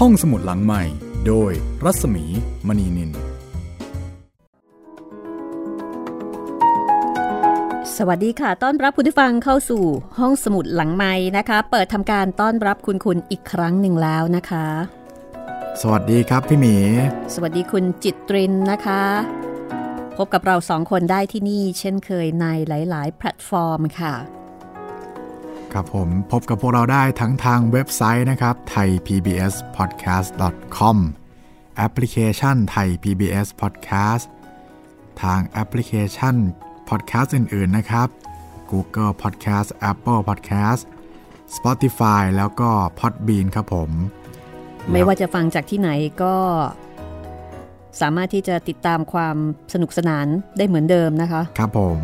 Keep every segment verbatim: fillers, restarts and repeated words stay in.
ห้องสมุดหลังใหม่โดยรัศมีมณีนินสวัสดีค่ะต้อนรับผู้ฟังเข้าสู่ห้องสมุดหลังไมค์นะคะเปิดทำการต้อนรับคุณคุณอีกครั้งหนึ่งแล้วนะคะสวัสดีครับพี่หมีสวัสดีคุณจิตรินนะคะพบกับเราสองคนได้ที่นี่เช่นเคยในหลายๆแพลตฟอร์มค่ะครับผมพบกับพวกเราได้ทั้งทางเว็บไซต์นะครับ ไทยพีบีเอสพอดแคสต์ดอทคอม แอปพลิเคชัน Thai พี บี เอส Podcast ทางแอปพลิเคชัน Podcast อื่นๆนะครับ Google Podcast Apple Podcast Spotify แล้วก็ Podbean ครับผมไม่ว่าจะฟังจากที่ไหนก็สามารถที่จะติดตามความสนุกสนานได้เหมือนเดิมนะคะครับผม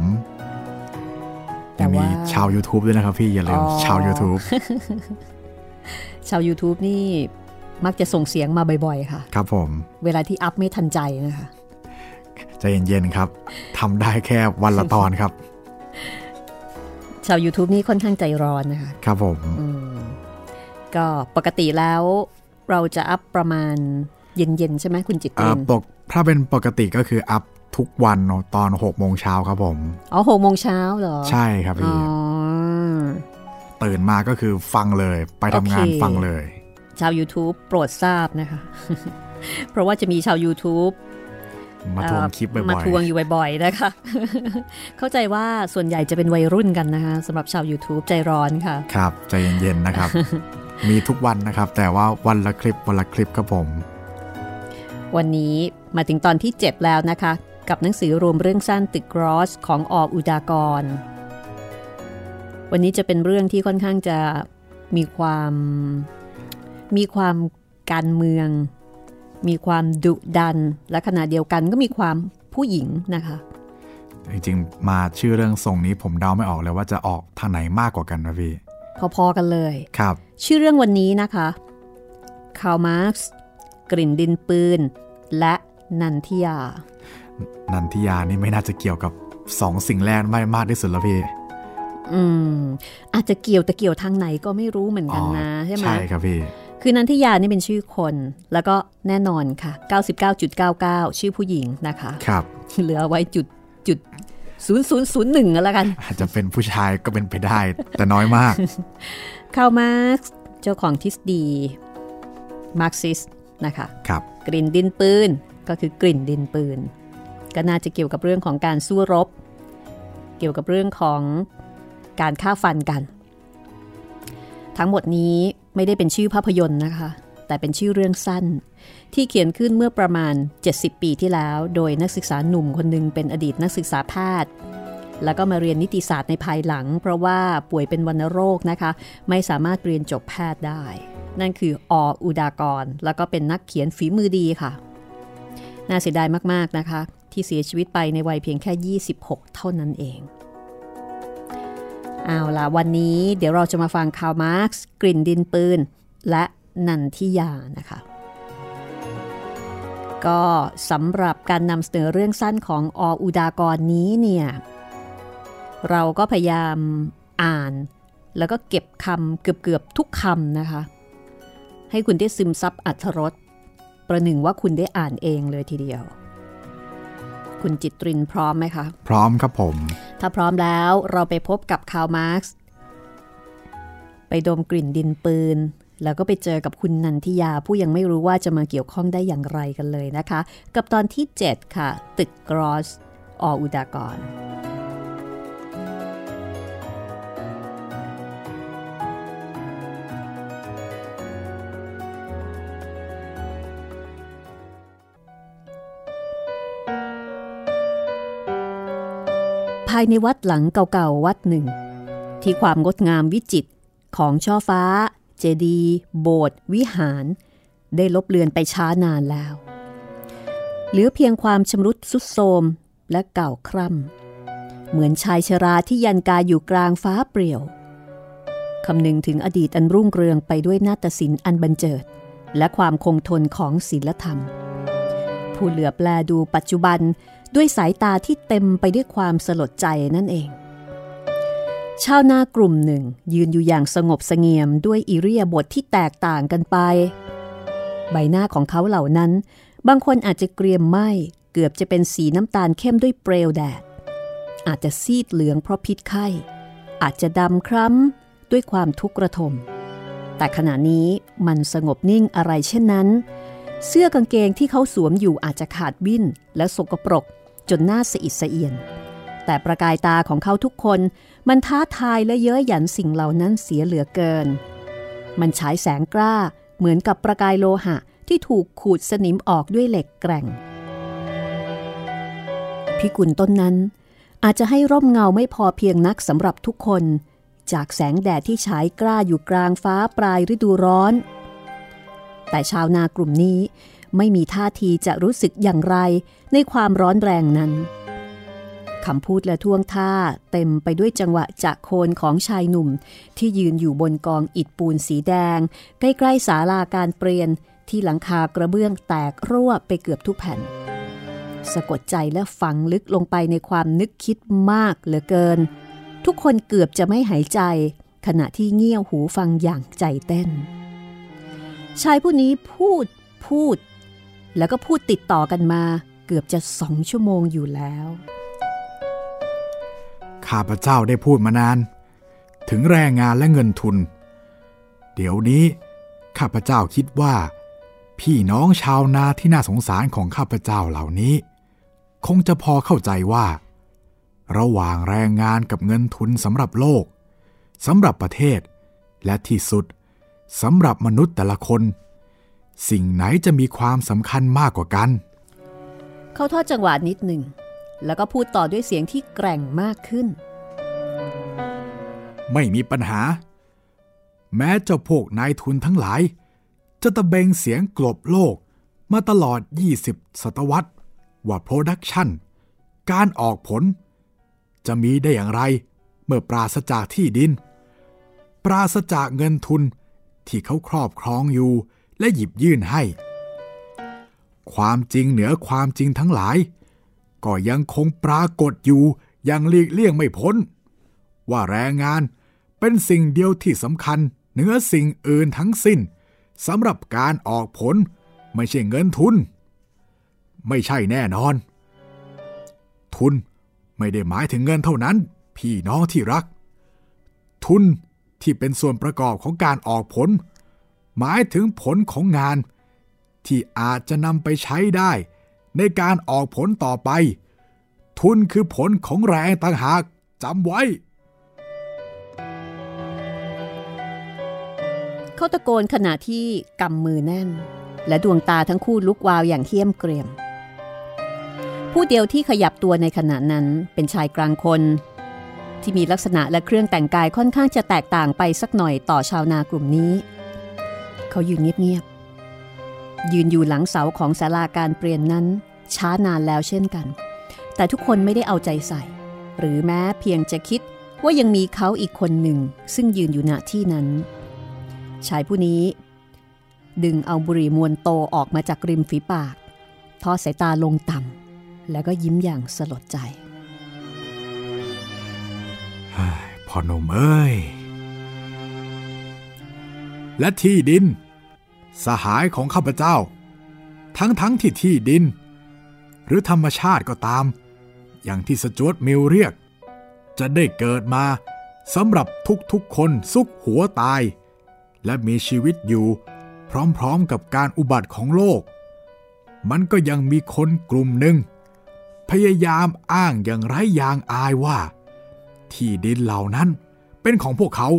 ยังมีชาว YouTube ด้วยนะครับพี่อย่าลืมชาว YouTube ชาว YouTube นี่มักจะส่งเสียงมาบ่อยๆค่ะครับผมเวลาที่อัพไม่ทันใจนะคะใจเย็นๆครับทำได้แค่วันละตอนครับชาว YouTube นี่ค่อนข้างใจร้อนนะคะครับผมก็ปกติแล้วเราจะอัพประมาณเย็นๆใช่ไหมคุณจิตตินถ้าเป็นปกติก็คืออัพทุกวันตอนหกโมงเช้าครับผมอ๋อหกโมงเช้าเหรอใช่ครับพี่ตื่นมาก็คือฟังเลยไปทำงานฟังเลยชาว YouTube โปรดทราบนะคะเพราะว่าจะมีชาว YouTube มาทวงคลิปบ่อยๆมาทวงอยู่บ่อยๆนะคะเข้าใจว่าส่วนใหญ่จะเป็นวัยรุ่นกันนะคะสำหรับชาว YouTube ใจร้อนค่ะครับใจเย็นๆนะครับมีทุกวันนะครับแต่ว่าวันละคลิปวันละคลิปครับผมวันนี้มาถึงตอนที่เจ็ดแล้วนะคะกับหนังสือรวมเรื่องสั้นตึกกรอสของอ.อุดากรวันนี้จะเป็นเรื่องที่ค่อนข้างจะมีความมีความการเมืองมีความดุดันและขณะเดียวกันก็มีความผู้หญิงนะคะจริงๆมาชื่อเรื่องทรงนี้ผมเดาไม่ออกเลยว่าจะออกทางไหนมากกว่ากันนะพี่พอๆกันเลยครับชื่อเรื่องวันนี้นะคะคาร์ล มาร์กซ์กลิ่นดินปืนและนันทิยานันทิยานี่ไม่น่าจะเกี่ยวกับสองสิ่งแรกไม่มากที่สุดแล้วพี่อืมอาจจะเกี่ยวแต่เกี่ยวทางไหนก็ไม่รู้เหมือนกันนะใช่ไหมใช่ครับพี่คือนันทิยานี่เป็นชื่อคนแล้วก็แน่นอนค่ะ เก้าสิบเก้าจุดเก้าเก้า ชื่อผู้หญิงนะคะครับเหลือไว้จุดจุดศูนย์ ศูนย์ ศูนย์ หนึ่งก็แล้วกันอาจจะเป็นผู้ชายก็เป็นไปได้แต่น้อยมากคาร์ล มาร์กซ์เจ้าของทฤษฎีมาร์กซิสต์นะคะครับกลิ่นดินปืนก็คือกลิ่นดินปืนก็น่าจะเกี่ยวกับเรื่องของการสู้รบเกี่ยวกับเรื่องของการฆ่าฟันกันทั้งหมดนี้ไม่ได้เป็นชื่อภาพยนตร์นะคะแต่เป็นชื่อเรื่องสั้นที่เขียนขึ้นเมื่อประมาณเจ็ดสิบปีที่แล้วโดยนักศึกษาหนุ่มคนหนึ่งเป็นอดีตนักศึกษาแพทย์แล้วก็มาเรียนนิติศาสตร์ในภายหลังเพราะว่าป่วยเป็นวัณโรคนะคะไม่สามารถเรียนจบแพทย์ได้นั่นคืออ.อุดากรแล้วก็เป็นนักเขียนฝีมือดีค่ะน่าเสียดายมากๆนะคะที่เสียชีวิตไปในวัยเพียงแค่ยี่สิบหกเท่านั้นเองเอาล่ะวันนี้เดี๋ยวเราจะมาฟังคาร์ล มาร์กซ์กลิ่นดินปืนและนันทิยานะคะก็สำหรับการนำเสนอเรื่องสั้นของอ.อุดากรนี้เนี่ยเราก็พยายามอ่านแล้วก็เก็บคำเกือบๆทุกคำนะคะให้คุณได้ซึมซับอรรถรสประหนึ่งว่าคุณได้อ่านเองเลยทีเดียวคุณจิตรินพร้อมไหมคะพร้อมครับผมถ้าพร้อมแล้วเราไปพบกับคาร์ล มาร์กซ์ไปดมกลิ่นดินปืนแล้วก็ไปเจอกับคุณนันทิยาผู้ยังไม่รู้ว่าจะมาเกี่ยวข้องได้อย่างไรกันเลยนะคะกับตอนที่เจ็ดค่ะตึกกรอส อ.อุดากรภายในวัดหลังเก่าๆวัดหนึ่งที่ความงดงามวิจิตรของช่อฟ้าเจดีย์โบสถ์วิหารได้ลบเลือนไปช้านานแล้วเหลือเพียงความชำรุดทรุดโทรมและเก่าคร่ำเหมือนชายชราที่ยันกายอยู่กลางฟ้าเปรี่ยวคำนึงถึงอดีตอันรุ่งเรืองไปด้วยนาฏศิลป์อันบันเจิดและความคงทนของศีลธรรมผู้เหลือบแลดูปัจจุบันด้วยสายตาที่เต็มไปด้วยความสลดใจนั่นเองชาวนากลุ่มหนึ่งยืนอยู่อย่างสงบเสงี่ยมด้วยอิริยาบถที่แตกต่างกันไป ใบหน้าของเขาเหล่านั้นบางคนอาจจะเกรียมไหม้เกือบจะเป็นสีน้ำตาลเข้มด้วยเปลวแดดอาจจะซีดเหลืองเพราะพิษไข้อาจจะดำคล้ำด้วยความทุกข์ระทมแต่ขณะนี้มันสงบนิ่งอะไรเช่นนั้นเสื้อกางเกงที่เขาสวมอยู่อาจจะขาดวิ่นและสกปรกจนหน้าสะอิดสะเอียนแต่ประกายตาของเขาทุกคนมันท้าทายและเย้ยหยันสิ่งเหล่านั้นเสียเหลือเกินมันฉายแสงกล้าเหมือนกับประกายโลหะที่ถูกขูดสนิมออกด้วยเหล็กแกร่งพิกุลต้นนั้นอาจจะให้ร่มเงาไม่พอเพียงนักสำหรับทุกคนจากแสงแดดที่ฉายกล้าอยู่กลางฟ้าปลายฤดูร้อนแต่ชาวนากลุ่มนี้ไม่มีท่าทีจะรู้สึกอย่างไรในความร้อนแรงนั้นคำพูดและท่วงท่าเต็มไปด้วยจังหวะจะโคนของชายหนุ่มที่ยืนอยู่บนกองอิฐปูนสีแดงใกล้ๆศาลาการเปลี่ยนที่หลังคากระเบื้องแตกรั่วไปเกือบทุกแผ่นสะกดใจและฝังลึกลงไปในความนึกคิดมากเหลือเกินทุกคนเกือบจะไม่หายใจขณะที่เงี่ยวหูฟังอย่างใจเต้นชายผู้นี้พูดพูดแล้วก็พูดติดต่อกันมาเกือบจะสองชั่วโมงอยู่แล้วข้าพเจ้าได้พูดมานานถึงแรงงานและเงินทุนเดี๋ยวนี้ข้าพเจ้าคิดว่าพี่น้องชาวนาที่น่าสงสารของข้าพเจ้าเหล่านี้คงจะพอเข้าใจว่าระหว่างแรงงานกับเงินทุนสำหรับโลกสำหรับประเทศและที่สุดสำหรับมนุษย์แต่ละคนสิ่งไหนจะมีความสำคัญมากกว่ากันเขาทอดจังหวะนิดหนึ่งแล้วก็พูดต่อด้วยเสียงที่แกร่งมากขึ้นไม่มีปัญหาแม้เจ้าพวกนายทุนทั้งหลายจะตะเบงเสียงกลบโลกมาตลอดยี่สิบศตวรรษว่าโปรดักชันการออกผลจะมีได้อย่างไรเมื่อปราศจากที่ดินปราศจากเงินทุนที่เขาครอบครองอยู่และหยิบยื่นให้ความจริงเหนือความจริงทั้งหลายก็ยังคงปรากฏอยู่อย่างหลีกเลี่ยงไม่พ้นว่าแรงงานเป็นสิ่งเดียวที่สำคัญเหนือสิ่งอื่นทั้งสิ้นสำหรับการออกผลไม่ใช่เงินทุนไม่ใช่แน่นอนทุนไม่ได้หมายถึงเงินเท่านั้นพี่น้องที่รักทุนที่เป็นส่วนประกอบของการออกผลหมายถึงผลของงานที่อาจจะนำไปใช้ได้ในการออกผลต่อไปทุนคือผลของแรงต่างหากจำไว้เขาตะโกนขณะที่กำมือแน่นและดวงตาทั้งคู่ลุกวาวอย่างเหี้ยมเกรียมผู้เดียวที่ขยับตัวในขณะนั้นเป็นชายกลางคนที่มีลักษณะและเครื่องแต่งกายค่อนข้างจะแตกต่างไปสักหน่อยต่อชาวนากลุ่มนี้เขายืนเงียบๆยืนอยู่หลังเสาของศาลาการเปลี่ยนนั้นช้านานแล้วเช่นกันแต่ทุกคนไม่ได้เอาใจใส่หรือแม้เพียงจะคิดว่ายังมีเขาอีกคนหนึ่งซึ่งยืนอยู่ณที่นั้นชายผู้นี้ดึงเอาบุหรี่มวนโตออกมาจากริมฝีปากทอดสายตาลงต่ำแล้วก็ยิ้มอย่างสลดใจพ่อหนุ่มเอ้ยและที่ดินสหายของข้าพเจ้าทั้งทั้งที่ที่ดินหรือธรรมชาติก็ตามอย่างที่สจ๊วตมิลเรียกจะได้เกิดมาสำหรับทุกๆคนสุขหัวตายและมีชีวิตอยู่พร้อมๆกับการอุบัติของโลกมันก็ยังมีคนกลุ่มหนึ่งพยายามอ้างอย่างไร้ยางอายว่าที่ดินเหล่านั้นเป็นของพวกเขา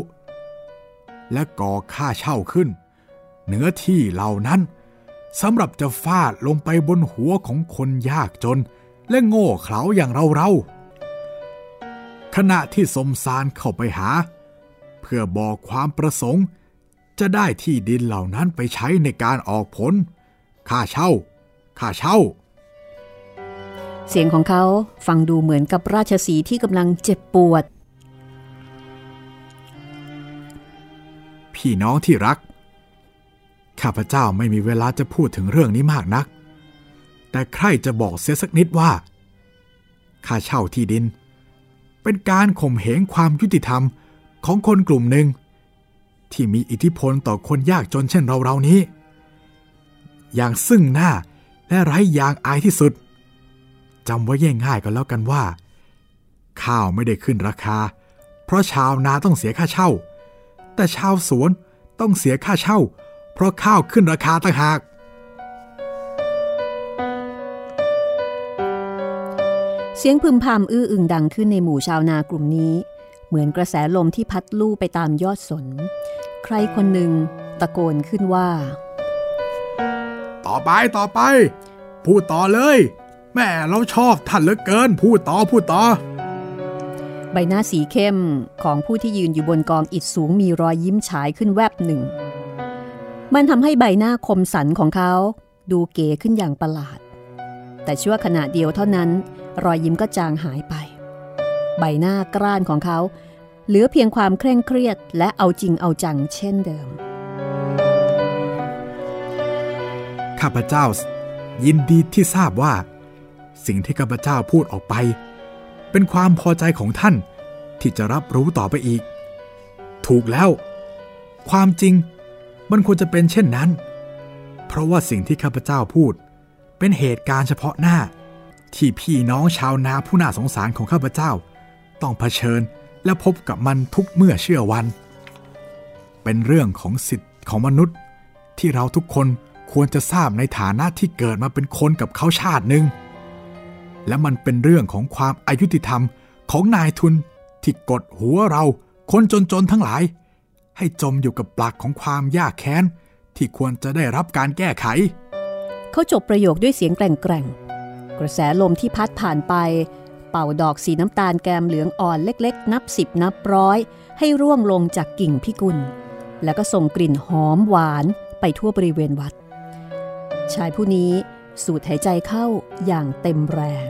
และก่อค่าเช่าขึ้นเนื้อที่เหล่านั้นสำหรับจะฟาดลงไปบนหัวของคนยากจนและโง่เขลาอย่างเราๆขณะที่สมสารเข้าไปหาเพื่อบอกความประสงค์จะได้ที่ดินเหล่านั้นไปใช้ในการออกผลค่าเช่าค่าเช่าเสียงของเขาฟังดูเหมือนกับราชสีห์ที่กำลังเจ็บปวดพี่น้องที่รักข้าพเจ้าไม่มีเวลาจะพูดถึงเรื่องนี้มากนักแต่ใครจะบอกเสียสักนิดว่าค่าเช่าที่ดินเป็นการข่มเหงความยุติธรรมของคนกลุ่มหนึ่งที่มีอิทธิพลต่อคนยากจนเช่นเราๆนี้ อย่างซึ่งหน้าและไร้ยางอายที่สุดจำไว้ง่ายๆก็แล้วกันว่าข้าวไม่ได้ขึ้นราคาเพราะชาวนาต้องเสียค่าเช่าแต่ชาวสวนต้องเสียค่าเช่าเพราะข้าวขึ้นราคาต่างหากเสียงพึมพำอื้ออึงดังขึ้นในหมู่ชาวนากลุ่มนี้เหมือนกระแสลมที่พัดลู่ไปตามยอดสนใครคนหนึ่งตะโกนขึ้นว่าต่อไปต่อไปพูดต่อเลยแม่เราชอบท่านเหลือเกินพูดต่อพูดต่อใบหน้าสีเข้มของผู้ที่ยืนอยู่บนกองอิฐสูงมีรอยยิ้มฉายขึ้นแวบหนึ่งมันทำให้ใบหน้าคมสันของเขาดูเก๋ขึ้นอย่างประหลาดแต่ชั่วขณะเดียวเท่านั้นรอยยิ้มก็จางหายไปใบหน้ากร้านของเขาเหลือเพียงความเคร่งเครียดและเอาจริงเอาจังเช่นเดิมข้าพเจ้ายินดีที่ทราบว่าสิ่งที่ข้าพเจ้าพูดออกไปเป็นความพอใจของท่านที่จะรับรู้ต่อไปอีกถูกแล้วความจริงมันควรจะเป็นเช่นนั้นเพราะว่าสิ่งที่ข้าพเจ้าพูดเป็นเหตุการณ์เฉพาะหน้าที่พี่น้องชาวนาผู้น่าสงสารของข้าพเจ้าต้องเผชิญและพบกับมันทุกเมื่อเชื่อวันเป็นเรื่องของสิทธิของมนุษย์ที่เราทุกคนควรจะทราบในฐานะที่เกิดมาเป็นคนกับเขาชาติหนึ่งและมันเป็นเรื่องของความอยุติธรรมของนายทุนที่กดหัวเราคนจนๆทั้งหลายให้จมอยู่กับปลักของความยากแค้นที่ควรจะได้รับการแก้ไขเขาจบประโยคด้วยเสียงแกร่งๆกระแสลมที่พัดผ่านไปเป่าดอกสีน้ำตาลแกมเหลืองอ่อนเล็กๆนับสิบนับร้อยให้ร่วงลงจากกิ่งพิกุลแล้วก็ส่งกลิ่นหอมหวานไปทั่วบริเวณวัดชายผู้นี้สูดหายใจเข้าอย่างเต็มแรง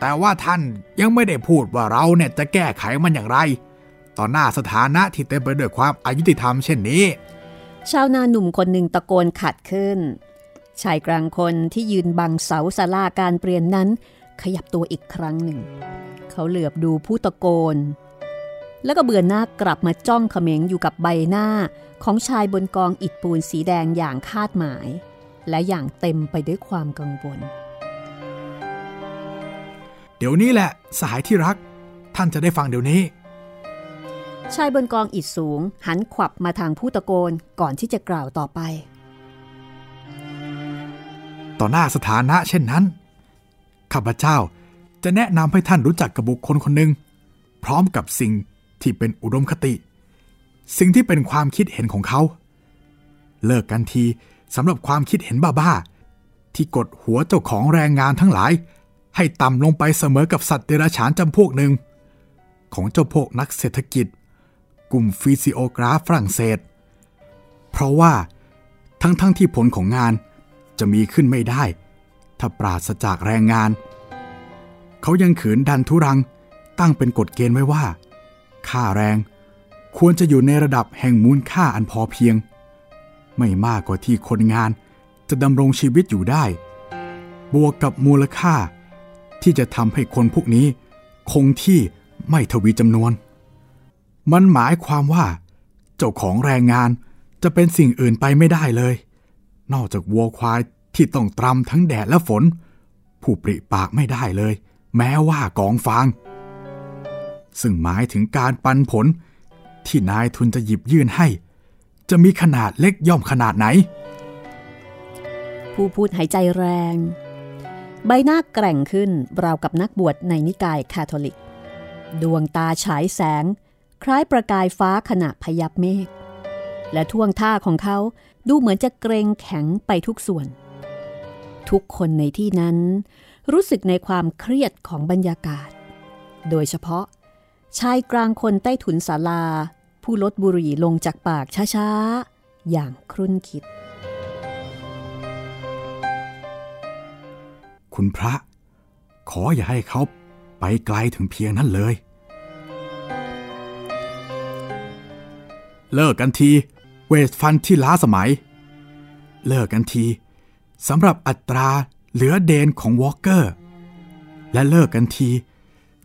แต่ว่าท่านยังไม่ได้พูดว่าเราเนี่ยจะแก้ไขมันอย่างไรต่อหน้าสถานะที่เต็มไปด้วยความอยุติธรรมเช่นนี้ชาวนาหนุ่มคนหนึ่งตะโกนขัดขึ้นชายกลางคนที่ยืนบังเสาศาลาการเปลี่ยนนั้นขยับตัวอีกครั้งหนึ่งเขาเหลือบดูผู้ตะโกนแล้วก็เบือนหน้ากลับมาจ้องเขม็งอยู่กับใบหน้าของชายบนกองอิฐปูนสีแดงอย่างคาดหมายและอย่างเต็มไปด้วยความกังวลเดี๋ยวนี้แหละสหายที่รักท่านจะได้ฟังเดี๋ยวนี้ชายบนกองอิฐสูงหันขวับมาทางผู้ตะโกนก่อนที่จะกล่าวต่อไปต่อหน้าสถานะเช่นนั้นข้าพเจ้าจะแนะนำให้ท่านรู้จักกับบุคคลคนหนึ่งพร้อมกับสิ่งที่เป็นอุดมคติสิ่งที่เป็นความคิดเห็นของเขาเลิกกันทีสำหรับความคิดเห็นบ้าๆที่กดหัวเจ้าของแรงงานทั้งหลายให้ต่ำลงไปเสมอกับสัตว์เดรัจฉานจำพวกหนึ่งของเจ้าพวกนักเศรษฐกิจกลุ่มฟิสิโอกราฟฝรั่งเศสเพราะว่าทั้งๆที่ผลของงานจะมีขึ้นไม่ได้ถ้าปราศจากแรงงานเขายังขืนดันทุรังตั้งเป็นกฎเกณฑ์ไว้ว่าค่าแรงควรจะอยู่ในระดับแห่งมูลค่าอันพอเพียงไม่มากกว่าที่คนงานจะดำรงชีวิตอยู่ได้บวกกับมูลค่าที่จะทำให้คนพวกนี้คงที่ไม่ทวีจำนวนมันหมายความว่าเจ้าของแรงงานจะเป็นสิ่งอื่นไปไม่ได้เลยนอกจากวัวควายที่ต้องตรำทั้งแดดและฝนผู้ปริปากไม่ได้เลยแม้ว่ากองฟางซึ่งหมายถึงการปันผลที่นายทุนจะหยิบยื่นให้จะมีขนาดเล็กย่อมขนาดไหนผู้พูดหายใจแรงใบหน้าแกร่งขึ้นราวกับนักบวชในนิกายคาทอลิกดวงตาฉายแสงคล้ายประกายฟ้าขณะพยับเมฆและท่วงท่าของเขาดูเหมือนจะเกรงแข็งไปทุกส่วนทุกคนในที่นั้นรู้สึกในความเครียดของบรรยากาศโดยเฉพาะชายกลางคนใต้ถุนศาลาผู้ลดบุหรี่ลงจากปากช้าๆอย่างครุ่นคิดคุณพระขออย่าให้เขาไปไกลถึงเพียงนั้นเลยเลิกกันทีเวชฟันที่ล้าสมัยเลิกกันทีสำหรับอัตราเหลือเดนของวอลเกอร์และเลิกกันที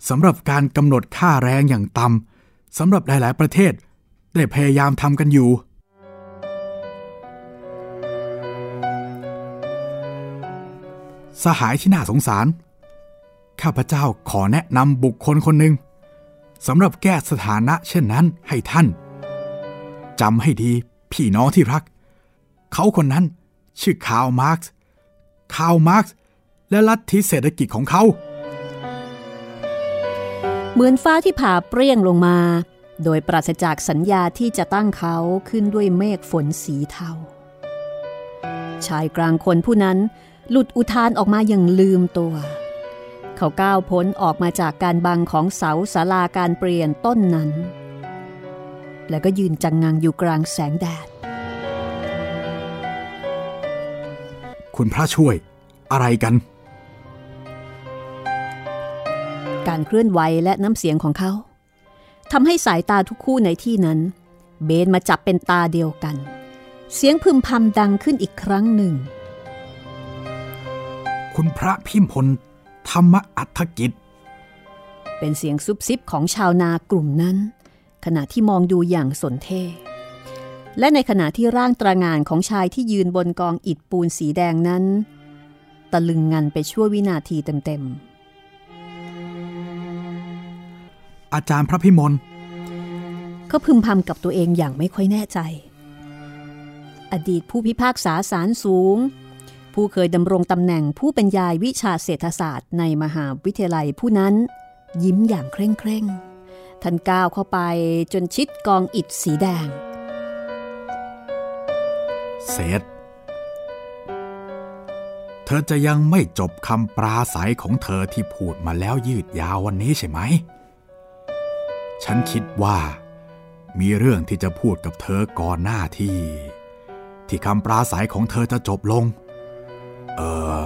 สำหรับการกำหนดค่าแรงอย่างต่ำสำหรับหลายๆประเทศได้พยายามทำกันอยู่ สหายที่น่าสงสารข้าพเจ้าขอแนะนำบุคคลคนหนึ่งสำหรับแก้สถานะเช่นนั้นให้ท่านจำให้ดีพี่น้องที่รักเขาคนนั้นชื่อคาร์ลมาร์กซ์คาร์ลมาร์กซ์และลัทธิเศรษฐกิจของเขาเหมือนฟ้าที่ผ่าเปรี้ยงลงมาโดยปราศจากสัญญาที่จะตั้งเขาขึ้นด้วยเมฆฝนสีเทาชายกลางคนผู้นั้นหลุดอุทานออกมาอย่างลืมตัวเขาก้าวพ้นออกมาจากการบังของเสาศาลาการเปลี่ยนต้นนั้นแล้วก็ยืนจังงังอยู่กลางแสงแดดคุณพระช่วยอะไรกันการเคลื่อนไหวและน้ำเสียงของเขาทำให้สายตาทุกคู่ในที่นั้นเบนมาจับเป็นตาเดียวกันเสียงพึมพำดังขึ้นอีกครั้งหนึ่งคุณพระพิมพลธรรมอัฏฐกิจเป็นเสียงซุบซิบของชาวนากลุ่มนั้นขณะที่มองดูอย่างสนเท่และในขณะที่ร่างตระหง่านของชายที่ยืนบนกองอิฐปูนสีแดงนั้นตะลึงงันไปชั่ววินาทีเต็มๆอาจารย์พระพิมลก็พึมพำกับตัวเองอย่างไม่ค่อยแน่ใจอดีตผู้พิพากษาศาลสูงผู้เคยดำรงตำแหน่งผู้บรรยายวิชาเศรษฐศาสตร์ในมหาวิทยาลัยผู้นั้นยิ้มอย่างเคร่งเคร่งท่านก้าวเข้าไปจนชิดกองอิฐสีแดงเศษเธอจะยังไม่จบคำปราศัยของเธอที่พูดมาแล้วยืดยาววันนี้ใช่ไหมฉันคิดว่ามีเรื่องที่จะพูดกับเธอก่อนหน้าที่ที่คำปราศัยของเธอจะจบลงเออ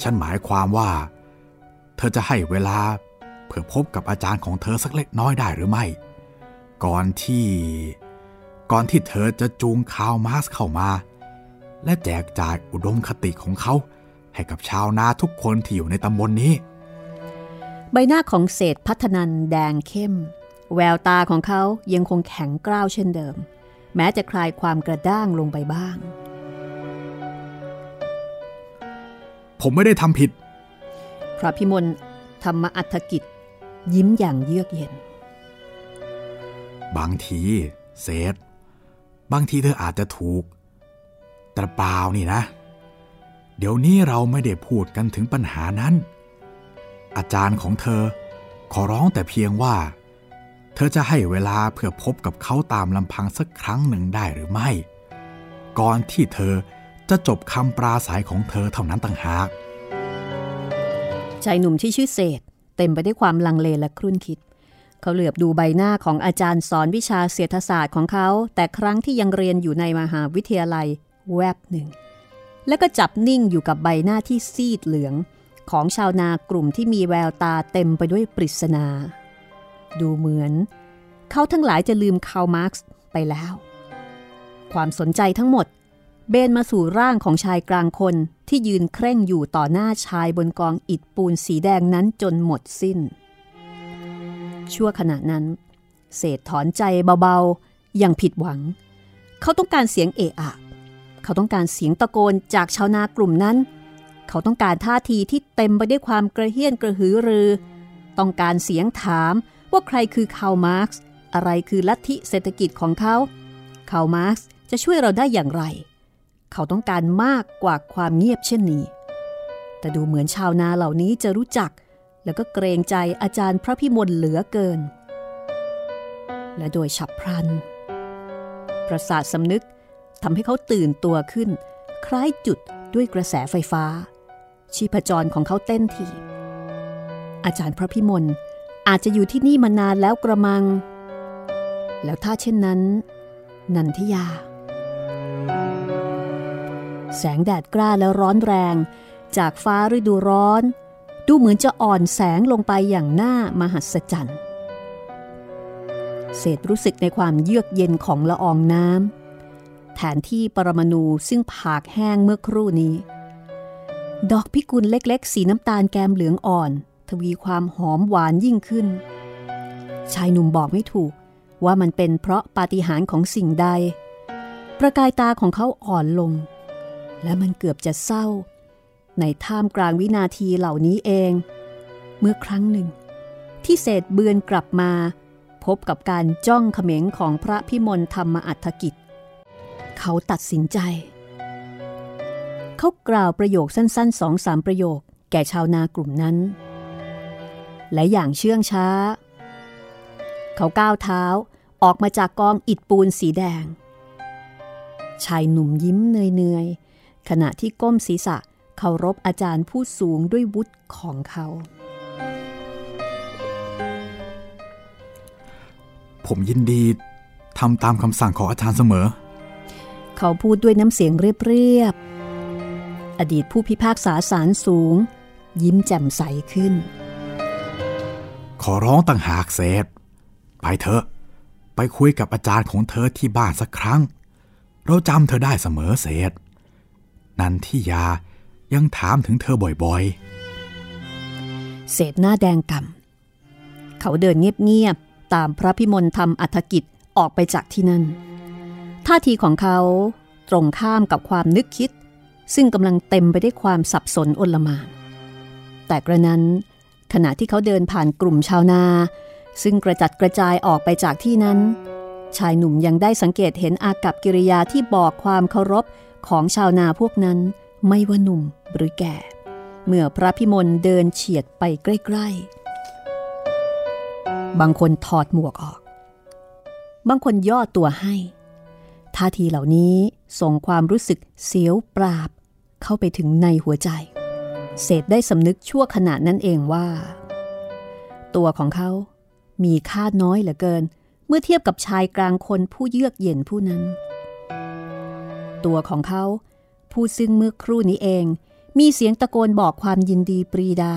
ฉันหมายความว่าเธอจะให้เวลาเพื่อพบกับอาจารย์ของเธอสักเล็กน้อยได้หรือไม่ก่อนที่ก่อนที่เธอจะจูงคาร์ลมาร์กซ์เข้ามาและแจกจ่ายอุดมคติของเขาให้กับชาวนาทุกคนที่อยู่ในตำบลนี้ใบหน้าของเศรษฐพัฒนันแดงเข้มแววตาของเขายังคงแข็งกร้าวเช่นเดิมแม้จะคลายความกระด้างลงไปบ้างผมไม่ได้ทำผิดพระพิมลธรรมอัฏฐกิจยิ้มอย่างเยือกเย็นบางทีเศษบางทีเธออาจจะถูกแต่เปล่านี่นะเดี๋ยวนี้เราไม่ได้พูดกันถึงปัญหานั้นอาจารย์ของเธอขอร้องแต่เพียงว่าเธอจะให้เวลาเพื่อพบกับเขาตามลำพังสักครั้งหนึ่งได้หรือไม่ก่อนที่เธอจะจบคำปราศัยของเธอเท่านั้นต่างหากชายหนุ่มที่ชื่อเศษเต็มไปด้วยความลังเลและครุ่นคิดเขาเหลือบดูใบหน้าของอาจารย์สอนวิชาเศรษฐศาสตร์ของเขาแต่ครั้งที่ยังเรียนอยู่ในมหาวิทยาลัยแวบหนึ่งแล้วก็จับนิ่งอยู่กับใบหน้าที่ซีดเหลืองของชาวนากลุ่มที่มีแววตาเต็มไปด้วยปริศนาดูเหมือนเขาทั้งหลายจะลืมคาร์ลมาร์กซ์ไปแล้วความสนใจทั้งหมดเบนมาสู่ร่างของชายกลางคนที่ยืนเคร่งอยู่ต่อหน้าชายบนกองอิฐปูนสีแดงนั้นจนหมดสิ้นชั่วขณะนั้นเศษถอนใจเบาๆอย่างผิดหวังเขาต้องการเสียงเอะอะเขาต้องการเสียงตะโกนจากชาวนากลุ่มนั้นเขาต้องการท่าทีที่เต็มไปด้วยความกระเฮี้ยนกระหือรือต้องการเสียงถามว่าใครคือคาร์ลมาร์กซ์อะไรคือลัทธิเศรษฐกิจของเขาคาร์ลมาร์กซ์จะช่วยเราได้อย่างไรเขาต้องการมากกว่าความเงียบเช่นนี้แต่ดูเหมือนชาวนาเหล่านี้จะรู้จักแล้วก็เกรงใจอาจารย์พระพิมลเหลือเกินและโดยฉับพลันประสาทสำนึกทำให้เขาตื่นตัวขึ้นคล้ายจุดด้วยกระแสไฟฟ้าชีพจรของเขาเต้นถี่อาจารย์พระพิมลอาจจะอยู่ที่นี่มานานแล้วกระมังแล้วถ้าเช่นนั้นนันทิยาแสงแดดกล้าและร้อนแรงจากฟ้าฤดูร้อนดูเหมือนจะอ่อนแสงลงไปอย่างน่ามหัศจรรย์เศษรู้สึกในความเยือกเย็นของละอองน้ำแทนที่ปรมาณูซึ่งผากแห้งเมื่อครู่นี้ดอกพิกุลเล็กๆสีน้ำตาลแกมเหลืองอ่อนทวีความหอมหวานยิ่งขึ้นชายหนุ่มบอกไม่ถูกว่ามันเป็นเพราะปาฏิหาริย์ของสิ่งใดประกายตาของเขาอ่อนลงและมันเกือบจะเศร้า ในท่ามกลางวินาทีเหล่านี้เองเมื่อครั้งหนึ่งที่เศษเบือนกลับมาพบกับการจ้องเขม็งของพระพิมลธรรมอัฏฐกิจเขาตัดสินใจเขากล่าวประโยคสั้นๆสองสามประโยคแก่ชาวนากลุ่มนั้นและอย่างเชื่องช้าเขาก้าวเท้าออกมาจากกองอิฐปูนสีแดงชายหนุ่มยิ้มเนื่อยๆขณะที่ก้มศีรษะเคารพอาจารย์ผู้สูงด้วยวุฒิของเขาผมยินดีทำตามคำสั่งของอาจารย์เสมอเขาพูดด้วยน้ำเสียงเรียบๆอดีตผู้พิพากษาศาลสูงยิ้มแจ่มใสขึ้นขอร้องต่างหากเสพไปเถอะไปคุยกับอาจารย์ของเธอที่บ้านสักครั้งเราจำเธอได้เสมอเสพนันทิยายังถามถึงเธอบ่อยๆเสพหน้าแดงก่ำเขาเดินเงียบตามพระพิมลธรรมอัฏฐกิจออกไปจากที่นั่นท่าทีของเขาตรงข้ามกับความนึกคิดซึ่งกำลังเต็มไปด้วยความสับสนโอลหม่านแต่กระนั้นขณะที่เขาเดินผ่านกลุ่มชาวนาซึ่งกระจัดกระจายออกไปจากที่นั้นชายหนุ่มยังได้สังเกตเห็นอากัปกิริยาที่บอกความเคารพของชาวนาพวกนั้นไม่ว่าหนุ่มหรือแก่เมื่อพระพิมลเดินเฉียดไปใกล้ๆบางคนถอดหมวกออกบางคนย่อตัวให้ท่าทีเหล่านี้ส่งความรู้สึกเสียวปราบเข้าไปถึงในหัวใจเสดได้สำนึกชั่วขณะนั้นเองว่าตัวของเขามีค่าน้อยเหลือเกินเมื่อเทียบกับชายกลางคนผู้เยือกเย็นผู้นั้นตัวของเขาผู้ซึ่งเมื่อครู่นี้เองมีเสียงตะโกนบอกความยินดีปรีดา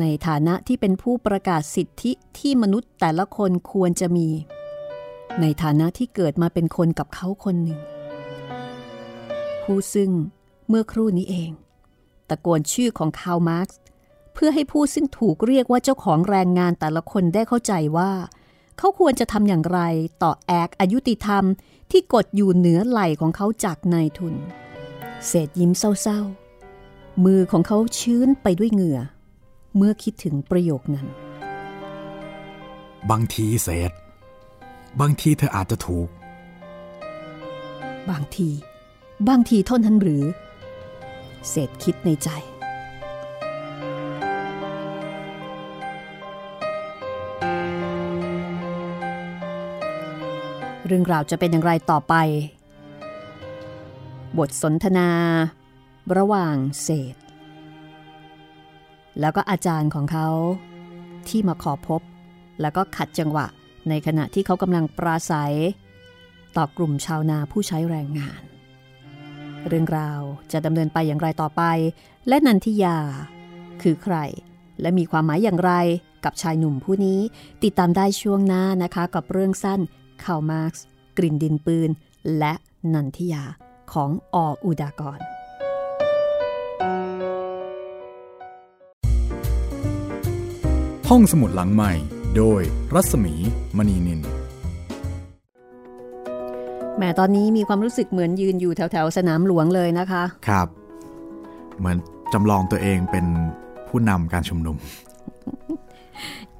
ในฐานะที่เป็นผู้ประกาศสิทธิที่มนุษย์แต่ละคนควรจะมีในฐานะที่เกิดมาเป็นคนกับเขาคนหนึ่งผู้ซึ่งเมื่อครู่นี้เองตะโกนชื่อของคาร์ล มาร์กซ์เพื่อให้ผู้ซึ่งถูกเรียกว่าเจ้าของแรงงานแต่ละคนได้เข้าใจว่าเขาควรจะทำอย่างไรต่อแอกอยุติธรรมที่กดอยู่เหนือไหล่ของเขาจากนายทุนเศษยิ้มเศร้าๆมือของเขาชื้นไปด้วยเหงื่อเมื่อคิดถึงประโยคนั้นบางทีเศษบางทีเธออาจจะถูกบางทีบางทีเท่านั้นหรือเศษคิดในใจเรื่องราวจะเป็นอย่างไรต่อไปบทสนทนาระหว่างเศษแล้วก็อาจารย์ของเขาที่มาขอพบแล้วก็ขัดจังหวะในขณะที่เขากำลังปราศัยต่อกลุ่มชาวนาผู้ใช้แรงงานเรื่องราวจะดำเนินไปอย่างไรต่อไปและนันทิยาคือใครและมีความหมายอย่างไรกับชายหนุ่มผู้นี้ติดตามได้ช่วงหน้านะคะกับเรื่องสั้นคาร์ล มาร์กซ์กลิ่นดินปืนและนันทิยาของอ.อุดากรห้องสมุดหลังใหม่โดยรัศมีมณีนินแหมตอนนี้มีความรู้สึกเหมือนยืนอยู่แถวๆสนามหลวงเลยนะคะครับเหมือนจำลองตัวเองเป็นผู้นำการชุมนุม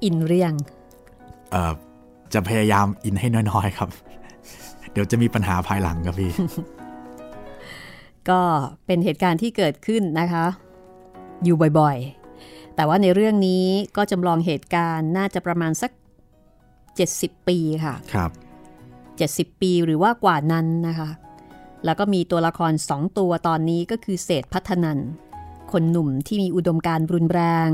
อินเรียงเอ่อจะพยายามอินให้น้อยๆครับ เดี๋ยวจะมีปัญหาภายหลังครับพี่ ก็เป็นเหตุการณ์ที่เกิดขึ้นนะคะอยู่บ่อยๆแต่ว่าในเรื่องนี้ก็จำลองเหตุการณ์น่าจะประมาณสักเจ็ดสิบปีค่ะครับเจ็ดสิบปีหรือว่ากว่านั้นนะคะแล้วก็มีตัวละครสองตัวตอนนี้ก็คือเศษพัฒนันคนหนุ่มที่มีอุดมการณ์รุนแรง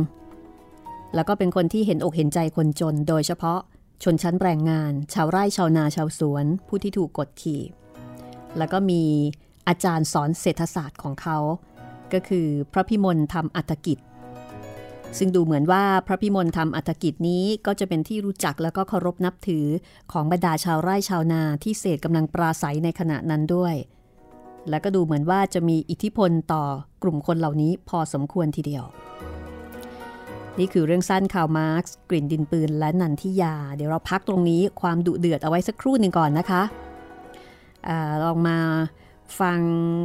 แล้วก็เป็นคนที่เห็นอกเห็นใจคนจนโดยเฉพาะชนชั้นแรงงานชาวไร่ชาวนาชาวสวนผู้ที่ถูกกดขี่แล้วก็มีอาจารย์สอนเศรษฐศาสตร์ของเขาก็คือพระพิมลธรรมอัฏฐกิจซึ่งดูเหมือนว่าพระพิมลธรรมอัฏฐกิจนี้ก็จะเป็นที่รู้จักแล้วก็เคารพนับถือของบรรดาชาวไร่ชาวนาที่เศษกำลังปราศัยในขณะนั้นด้วยและก็ดูเหมือนว่าจะมีอิทธิพลต่อกลุ่มคนเหล่านี้พอสมควรทีเดียวนี่คือเรื่องสั้นคาร์ล มาร์กซ์กลิ่นดินปืนและนันทิยาเดี๋ยวเราพักตรงนี้ความดุเดือดเอาไว้สักครู่หนึ่งก่อนนะคะลองมา ฟัง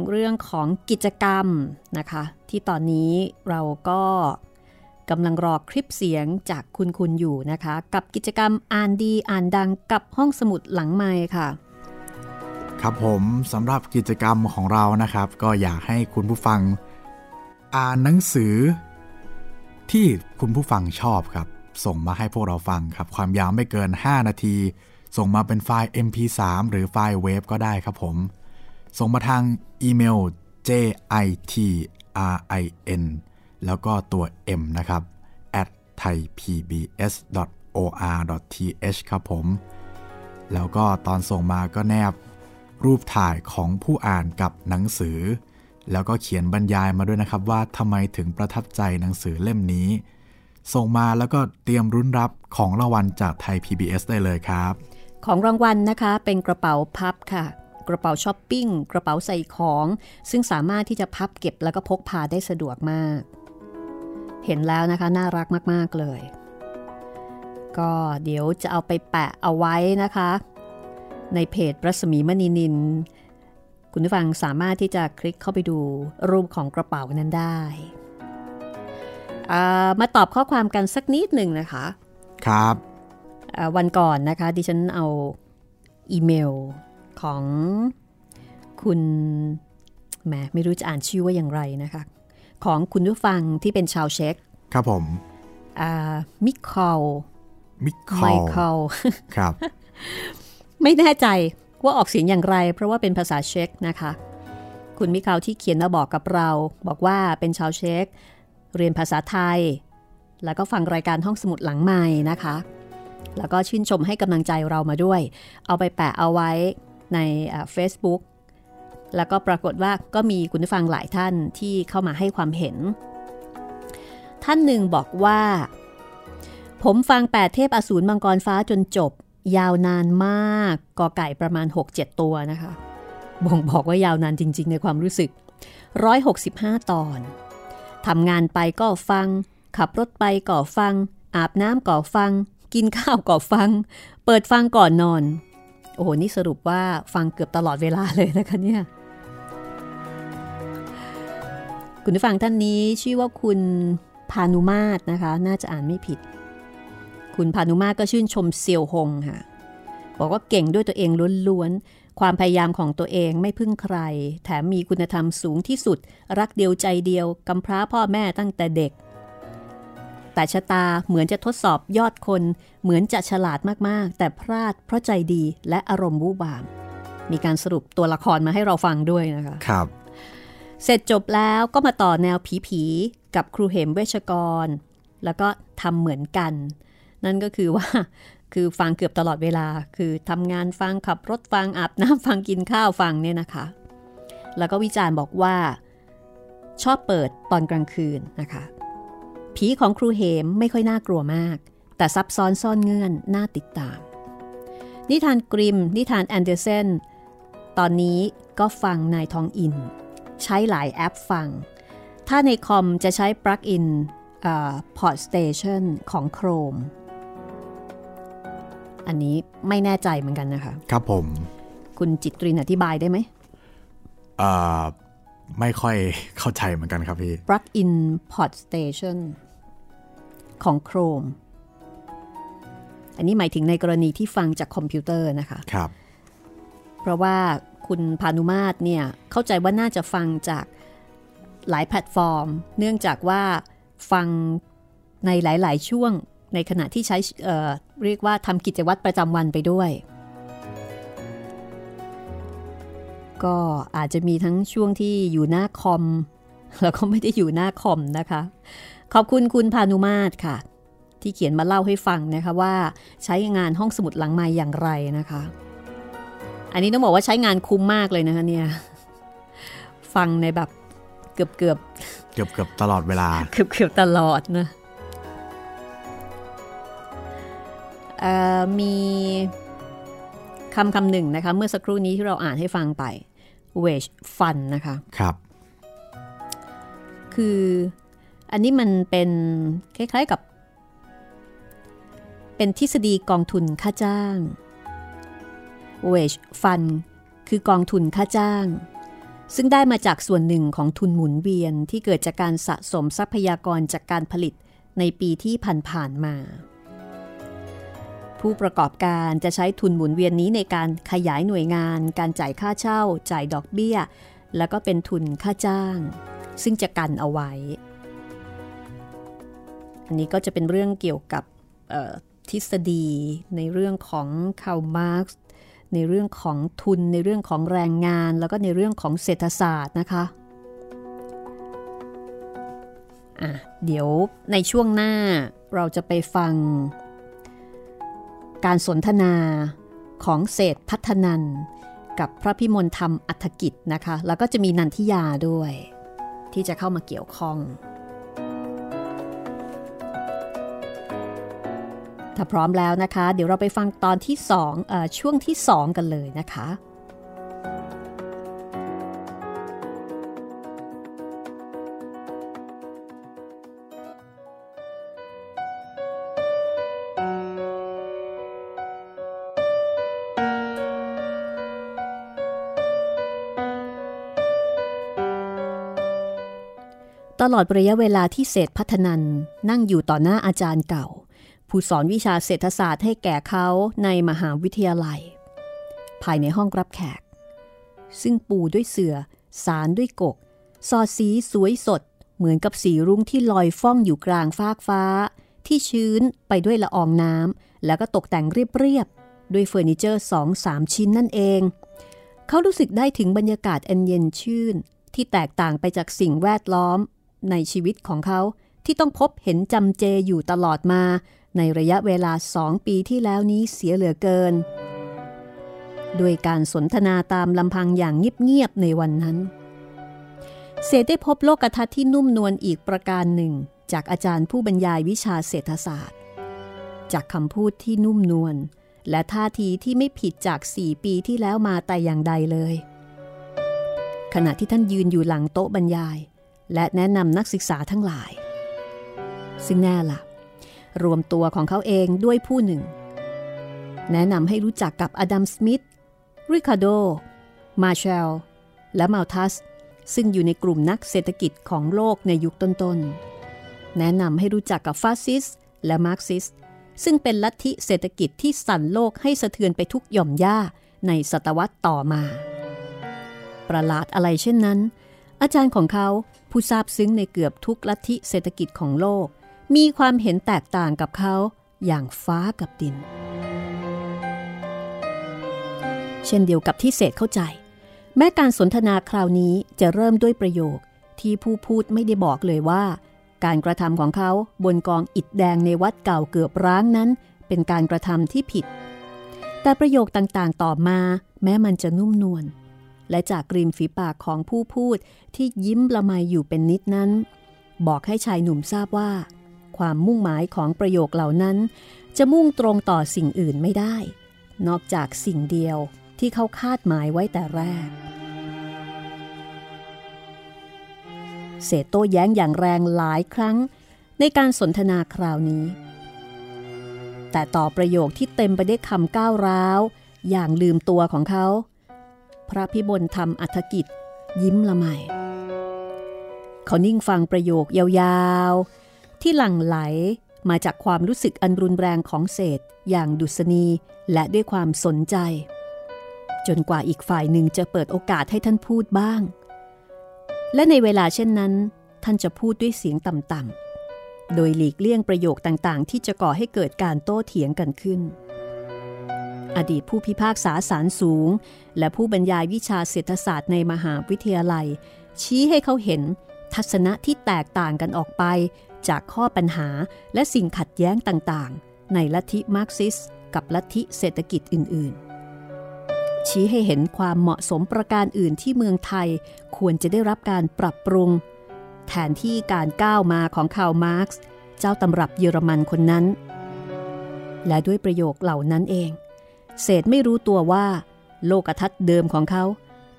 เรื่องของกิจกรรมนะคะที่ตอนนี้เราก็กำลังรอคลิปเสียงจากคุณคุณอยู่นะคะกับกิจกรรมอ่านดีอ่านดังกับห้องสมุดหลังไมค์ค่ะครับผมสำหรับกิจกรรมของเรานะครับก็อยากให้คุณผู้ฟังอ่านหนังสือที่คุณผู้ฟังชอบครับส่งมาให้พวกเราฟังครับความยาวไม่เกินห้านาทีส่งมาเป็นไฟล์ เอ็ม พี สาม หรือไฟล์ wave ก็ได้ครับผมส่งมาทางอีเมล jitin แล้วก็ตัว m นะครับ แอท ไทยพีบีเอส ดอท โอ อาร์ ดอท ทีเอช ครับผมแล้วก็ตอนส่งมาก็แนบรูปถ่ายของผู้อ่านกับหนังสือแล้วก็เขียนบรรยายมาด้วยนะครับว่าทำไมถึงประทับใจหนังสือเล่มนี้ส่งมาแล้วก็เตรียมรุ้นรับของรางวัลจากไทย พี บี เอส ได้เลยครับของรางวัล น, นะคะเป็นกระเป๋าพับค่ะกระเป๋าช้อปปิ้งกระเป๋าใส่ของซึ่งสามารถที่จะพับเก็บแล้วก็พกพาได้สะดวกมากเห็นแล้วนะคะน่ารักมากๆเลยก็เดี๋ยวจะเอาไปแปะเอาไว้นะคะในเพจรัศมีมณีนินคุณผู้ฟังสามารถที่จะคลิกเข้าไปดูรูปของกระเป๋านั้นได้มาตอบข้อความกันสักนิดหนึ่งนะคะครับวันก่อนนะคะดิฉันเอาอีเมลของคุณแหมไม่รู้จะอ่านชื่อว่าอย่างไรนะคะของคุณผู้ฟังที่เป็นชาวเช็กครับผมมิคอลมิคอลครับไม่แน่ใจว่าออกเสียงอย่างไรเพราะว่าเป็นภาษาเช็กนะคะคุณมิคอลที่เขียนมาบอกกับเราบอกว่าเป็นชาวเช็กเรียนภาษาไทยแล้วก็ฟังรายการห้องสมุดหลังไมค์นะคะแล้วก็ชื่นชมให้กำลังใจเรามาด้วยเอาไปแปะเอาไว้ใน Facebook แล้วก็ปรากฏว่าก็มีคุณผู้ฟังหลายท่านที่เข้ามาให้ความเห็นท่านหนึ่งบอกว่าผมฟังแปดเทพอสูรมังกรฟ้าจนจบยาวนานมากกอไก่ประมาณ หกเจ็ด ตัวนะคะบ่งบอกว่ายาวนานจริงๆในความรู้สึกหนึ่งร้อยหกสิบห้าตอนทำงานไปก็ฟังขับรถไปก็ฟังอาบน้ำก็ฟังกินข้าวก็ฟังเปิดฟังก่อนนอนโอ้โหนี่สรุปว่าฟังเกือบตลอดเวลาเลยนะคะเนี่ยคุณผู้ฟังท่านนี้ชื่อว่าคุณพานุมาศนะคะน่าจะอ่านไม่ผิดคุณพานุมาศก็ชื่นชมเซียวฮงค่ะบอกว่าเก่งด้วยตัวเองล้วนๆความพยายามของตัวเองไม่พึ่งใครแถมมีคุณธรรมสูงที่สุดรักเดียวใจเดียวกำพร้าพ่อแม่ตั้งแต่เด็กแต่ชะตาเหมือนจะทดสอบยอดคนเหมือนจะฉลาดมากๆแต่พลาดเพราะใจดีและอารมณ์วู่วามมีการสรุปตัวละครมาให้เราฟังด้วยนะคะครับเสร็จจบแล้วก็มาต่อแนวผีๆกับครูเหมเวชกรแล้วก็ทำเหมือนกันนั่นก็คือว่าคือฟังเกือบตลอดเวลาคือทำงานฟังขับรถฟังอาบน้ำฟังกินข้าวฟังเนี่ยนะคะแล้วก็วิจารณ์บอกว่าชอบเปิดตอนกลางคืนนะคะผีของครูเหมไม่ค่อยน่ากลัวมากแต่ซับซ้อนซ่อนเงื่อนน่าติดตามนิทานกริมนิทานแอนเดอร์เซนตอนนี้ก็ฟังนายทองอินใช้หลายแอปฟังถ้าในคอมจะใช้ปลั๊กอิน Podstation ของ Chrome อันนี้ไม่แน่ใจเหมือนกันนะคะครับผมคุณจิตรินอธิบายได้ไหมอ่าไม่ค่อยเข้าใจเหมือนกันครับพี่ Plug-in Podstation ของ Chrome อันนี้หมายถึงในกรณีที่ฟังจากคอมพิวเตอร์นะคะครับเพราะว่าคุณพานุมาศเนี่ยเข้าใจว่าน่าจะฟังจากหลายแพลตฟอร์มเนื่องจากว่าฟังในหลายๆช่วงในขณะที่ใช้ เอ่อ เรียกว่าทำกิจวัตรประจำวันไปด้วยก็อาจจะมีทั้งช่วงที่อยู่หน้าคอมแล้วก็ไม่ได้อยู่หน้าคอมนะคะขอบคุณคุณพานุมาศค่ะที่เขียนมาเล่าให้ฟังนะคะว่าใช้งานห้องสมุดหลังไมค์อย่างไรนะคะอันนี้ต้องบอกว่าใช้งานคุ้มมากเลยนะคะเนี่ยฟังในแบบเกือบเกือบเกือบเกือบตลอดเวลาเกือบเกือบตลอดนะเอ่อมีคำคำหนึ่งนะคะเมื่อสักครู่นี้ที่เราอ่านให้ฟังไป wage fund นะคะครับคืออันนี้มันเป็นคล้ายๆกับเป็นทฤษฎีกองทุนค่าจ้าง wage fund คือกองทุนค่าจ้าง ซึ่งได้มาจากส่วนหนึ่งของทุนหมุนเวียนที่เกิดจากการสะสมทรัพยากรจากการผลิตในปีที่ผ่านๆมาผู้ประกอบการจะใช้ทุนหมุนเวียนนี้ในการขยายหน่วยงานการจ่ายค่าเช่าจ่ายดอกเบี้ยแล้วก็เป็นทุนค่าจ้างซึ่งจะกันเอาไว้อันนี้ก็จะเป็นเรื่องเกี่ยวกับทฤษฎีในเรื่องของคาร์ล มาร์กซ์ในเรื่องของทุนในเรื่องของแรงงานแล้วก็ในเรื่องของเศรษฐศาสตร์นะคะอ่ะเดี๋ยวในช่วงหน้าเราจะไปฟังการสนทนาของเศรษฐพัฒนันท์กับพระพิมลธรรมอัฏฐกิจนะคะแล้วก็จะมีนันทิยาด้วยที่จะเข้ามาเกี่ยวข้องถ้าพร้อมแล้วนะคะเดี๋ยวเราไปฟังตอนที่สองเอ่อช่วงที่สองกันเลยนะคะตลอดระยะเวลาที่เศรษฐพัฒนันท์นั่งอยู่ต่อหน้าอาจารย์เก่าผู้สอนวิชาเศรษฐศาสตร์ให้แก่เขาในมหาวิทยาลัยภายในห้องรับแขกซึ่งปูด้วยเสื่อสารด้วยกกสอดสีสวยสดเหมือนกับสีรุ้งที่ลอยฟ้องอยู่กลางฟากฟ้าที่ชื้นไปด้วยละอองน้ำแล้วก็ตกแต่งเรียบๆด้วยเฟอร์นิเจอร์ สองถึงสาม ชิ้นนั่นเองเขารู้สึกได้ถึงบรรยากาศอันเย็นชื่นที่แตกต่างไปจากสิ่งแวดล้อมในชีวิตของเขาที่ต้องพบเห็นจำเจอยู่ตลอดมาในระยะเวลาสองปีที่แล้วนี้เสียเหลือเกินด้วยการสนทนาตามลำพังอย่างเงียบๆในวันนั้นเศรษฐได้พบโลกทัศน์ที่นุ่มนวลอีกประการหนึ่งจากอาจารย์ผู้บรรยายวิชาเศรษฐศาสตร์จากคำพูดที่นุ่มนวลและท่าทีที่ไม่ผิดจากสี่ปีที่แล้วมาแต่อย่างใดเลยขณะที่ท่านยืนอยู่หลังโต๊ะบรรยายและแนะนำนักศึกษาทั้งหลายซึ่งแน่ล่ะรวมตัวของเขาเองด้วยผู้หนึ่งแนะนำให้รู้จักกับอดัม สมิธ ริคาร์โด มาเชล และมัลทัสซึ่งอยู่ในกลุ่มนักเศรษฐกิจของโลกในยุคต้นๆแนะนำให้รู้จักกับฟาสซิสและมาร์กซิสซึ่งเป็นลัทธิเศรษฐกิจที่สั่นโลกให้สะเทือนไปทุกหย่อมหญ้าในศตวรรษต่อมาประหลาดอะไรเช่นนั้นอาจารย์ของเขาผู้ทราบซึ้งในเกือบทุกลัทธิเศรษฐกิจของโลกมีความเห็นแตกต่างกับเขาอย่างฟ้ากับดินเช่นเดียวกับที่เศรษฐเข้าใจแม้การสนทนาคราวนี้จะเริ่มด้วยประโยคที่ผู้พูดไม่ได้บอกเลยว่าการกระทำของเขาบนกองอิฐแดงในวัดเก่าเกือบร้างนั้นเป็นการกระทำที่ผิดแต่ประโยคต่างๆต่อมาแม้มันจะนุ่มนวลและจากริมฝีปากของผู้พูดที่ยิ้มละไมอยู่เป็นนิดนั้นบอกให้ชายหนุ่มทราบว่าความมุ่งหมายของประโยคเหล่านั้นจะมุ่งตรงต่อสิ่งอื่นไม่ได้นอกจากสิ่งเดียวที่เขาคาดหมายไว้แต่แรกเศรษฐโต้แย้งอย่างแรงหลายครั้งในการสนทนาคราวนี้แต่ต่อประโยคที่เต็มไปด้วยคำก้าวร้าวอย่างลืมตัวของเขาพระพิมลธรรมอัฏฐกิจยิ้มละไมเขานิ่งฟังประโยคยาวๆที่หลั่งไหลมาจากความรู้สึกอันรุนแรงของเศรษฐอย่างดุษณีและด้วยความสนใจจนกว่าอีกฝ่ายหนึ่งจะเปิดโอกาสให้ท่านพูดบ้างและในเวลาเช่นนั้นท่านจะพูดด้วยเสียงต่ำๆโดยหลีกเลี่ยงประโยคต่างๆที่จะก่อให้เกิดการโต้เถียงกันขึ้นอดีตผู้พิพากษาศาลสูงและผู้บรรยายวิชาเศรษฐศาสตร์ในมหาวิทยาลัยชี้ให้เขาเห็นทัศนะที่แตกต่างกันออกไปจากข้อปัญหาและสิ่งขัดแย้งต่างๆในลัทธิมาร์กซิสกับลัทธิเศรษฐกิจอื่นๆชี้ให้เห็นความเหมาะสมประการอื่นที่เมืองไทยควรจะได้รับการปรับปรุงแทนที่การก้าวมาของคาร์ล มาร์กซ์เจ้าตำรับเยอรมันคนนั้นและด้วยประโยคเหล่านั้นเองเศรษฐไม่รู้ตัวว่าโลกทัศน์เดิมของเขา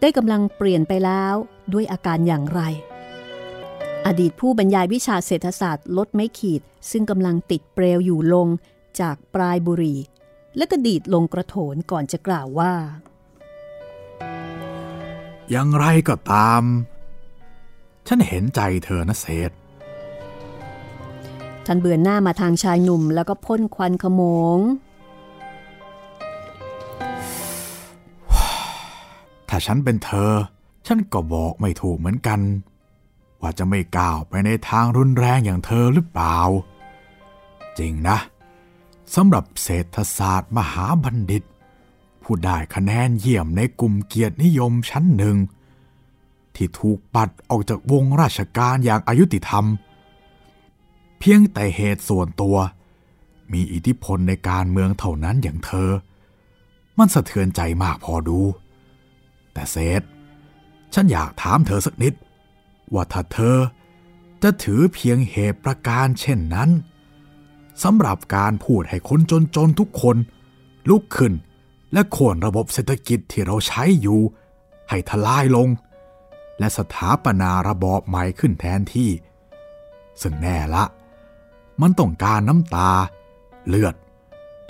ได้กำลังเปลี่ยนไปแล้วด้วยอาการอย่างไรอดีตผู้บรรยายวิชาเศรษฐศาสตร์ลดไม้ขีดซึ่งกำลังติดเปลวอยู่ลงจากปลายบุหรี่และก็ดีดลงกระโถนก่อนจะกล่าวว่า อย่างไรก็ตามฉันเห็นใจเธอนะเศษฉันเบือนหน้ามาทางชายหนุ่มแล้วก็พ่นควันขโมงถ้าฉันเป็นเธอฉันก็บอกไม่ถูกเหมือนกันว่าจะไม่ก้าวไปในทางรุนแรงอย่างเธอหรือเปล่าจริงนะสำหรับเศรษฐศาสตร์มหาบัณฑิตผู้ได้คะแนนเยี่ยมในกลุ่มเกียรตินิยมชั้นหนึ่งที่ถูกปัดออกจากวงราชการอย่างอายุติธรรมเพียงแต่เหตุส่วนตัวมีอิทธิพลในการเมืองเท่านั้นอย่างเธอมันสะเทือนใจมากพอดูแต่เศษฉันอยากถามเธอสักนิดว่าถ้าเธอจะถือเพียงเหตุประการเช่นนั้นสำหรับการพูดให้คนจนๆทุกคนลุกขึ้นและโค่นระบบเศรษฐกิจที่เราใช้อยู่ให้ทลายลงและสถาปนาระบอบใหม่ขึ้นแทนที่ซึ่งแน่ละมันต้องการน้ำตาเลือด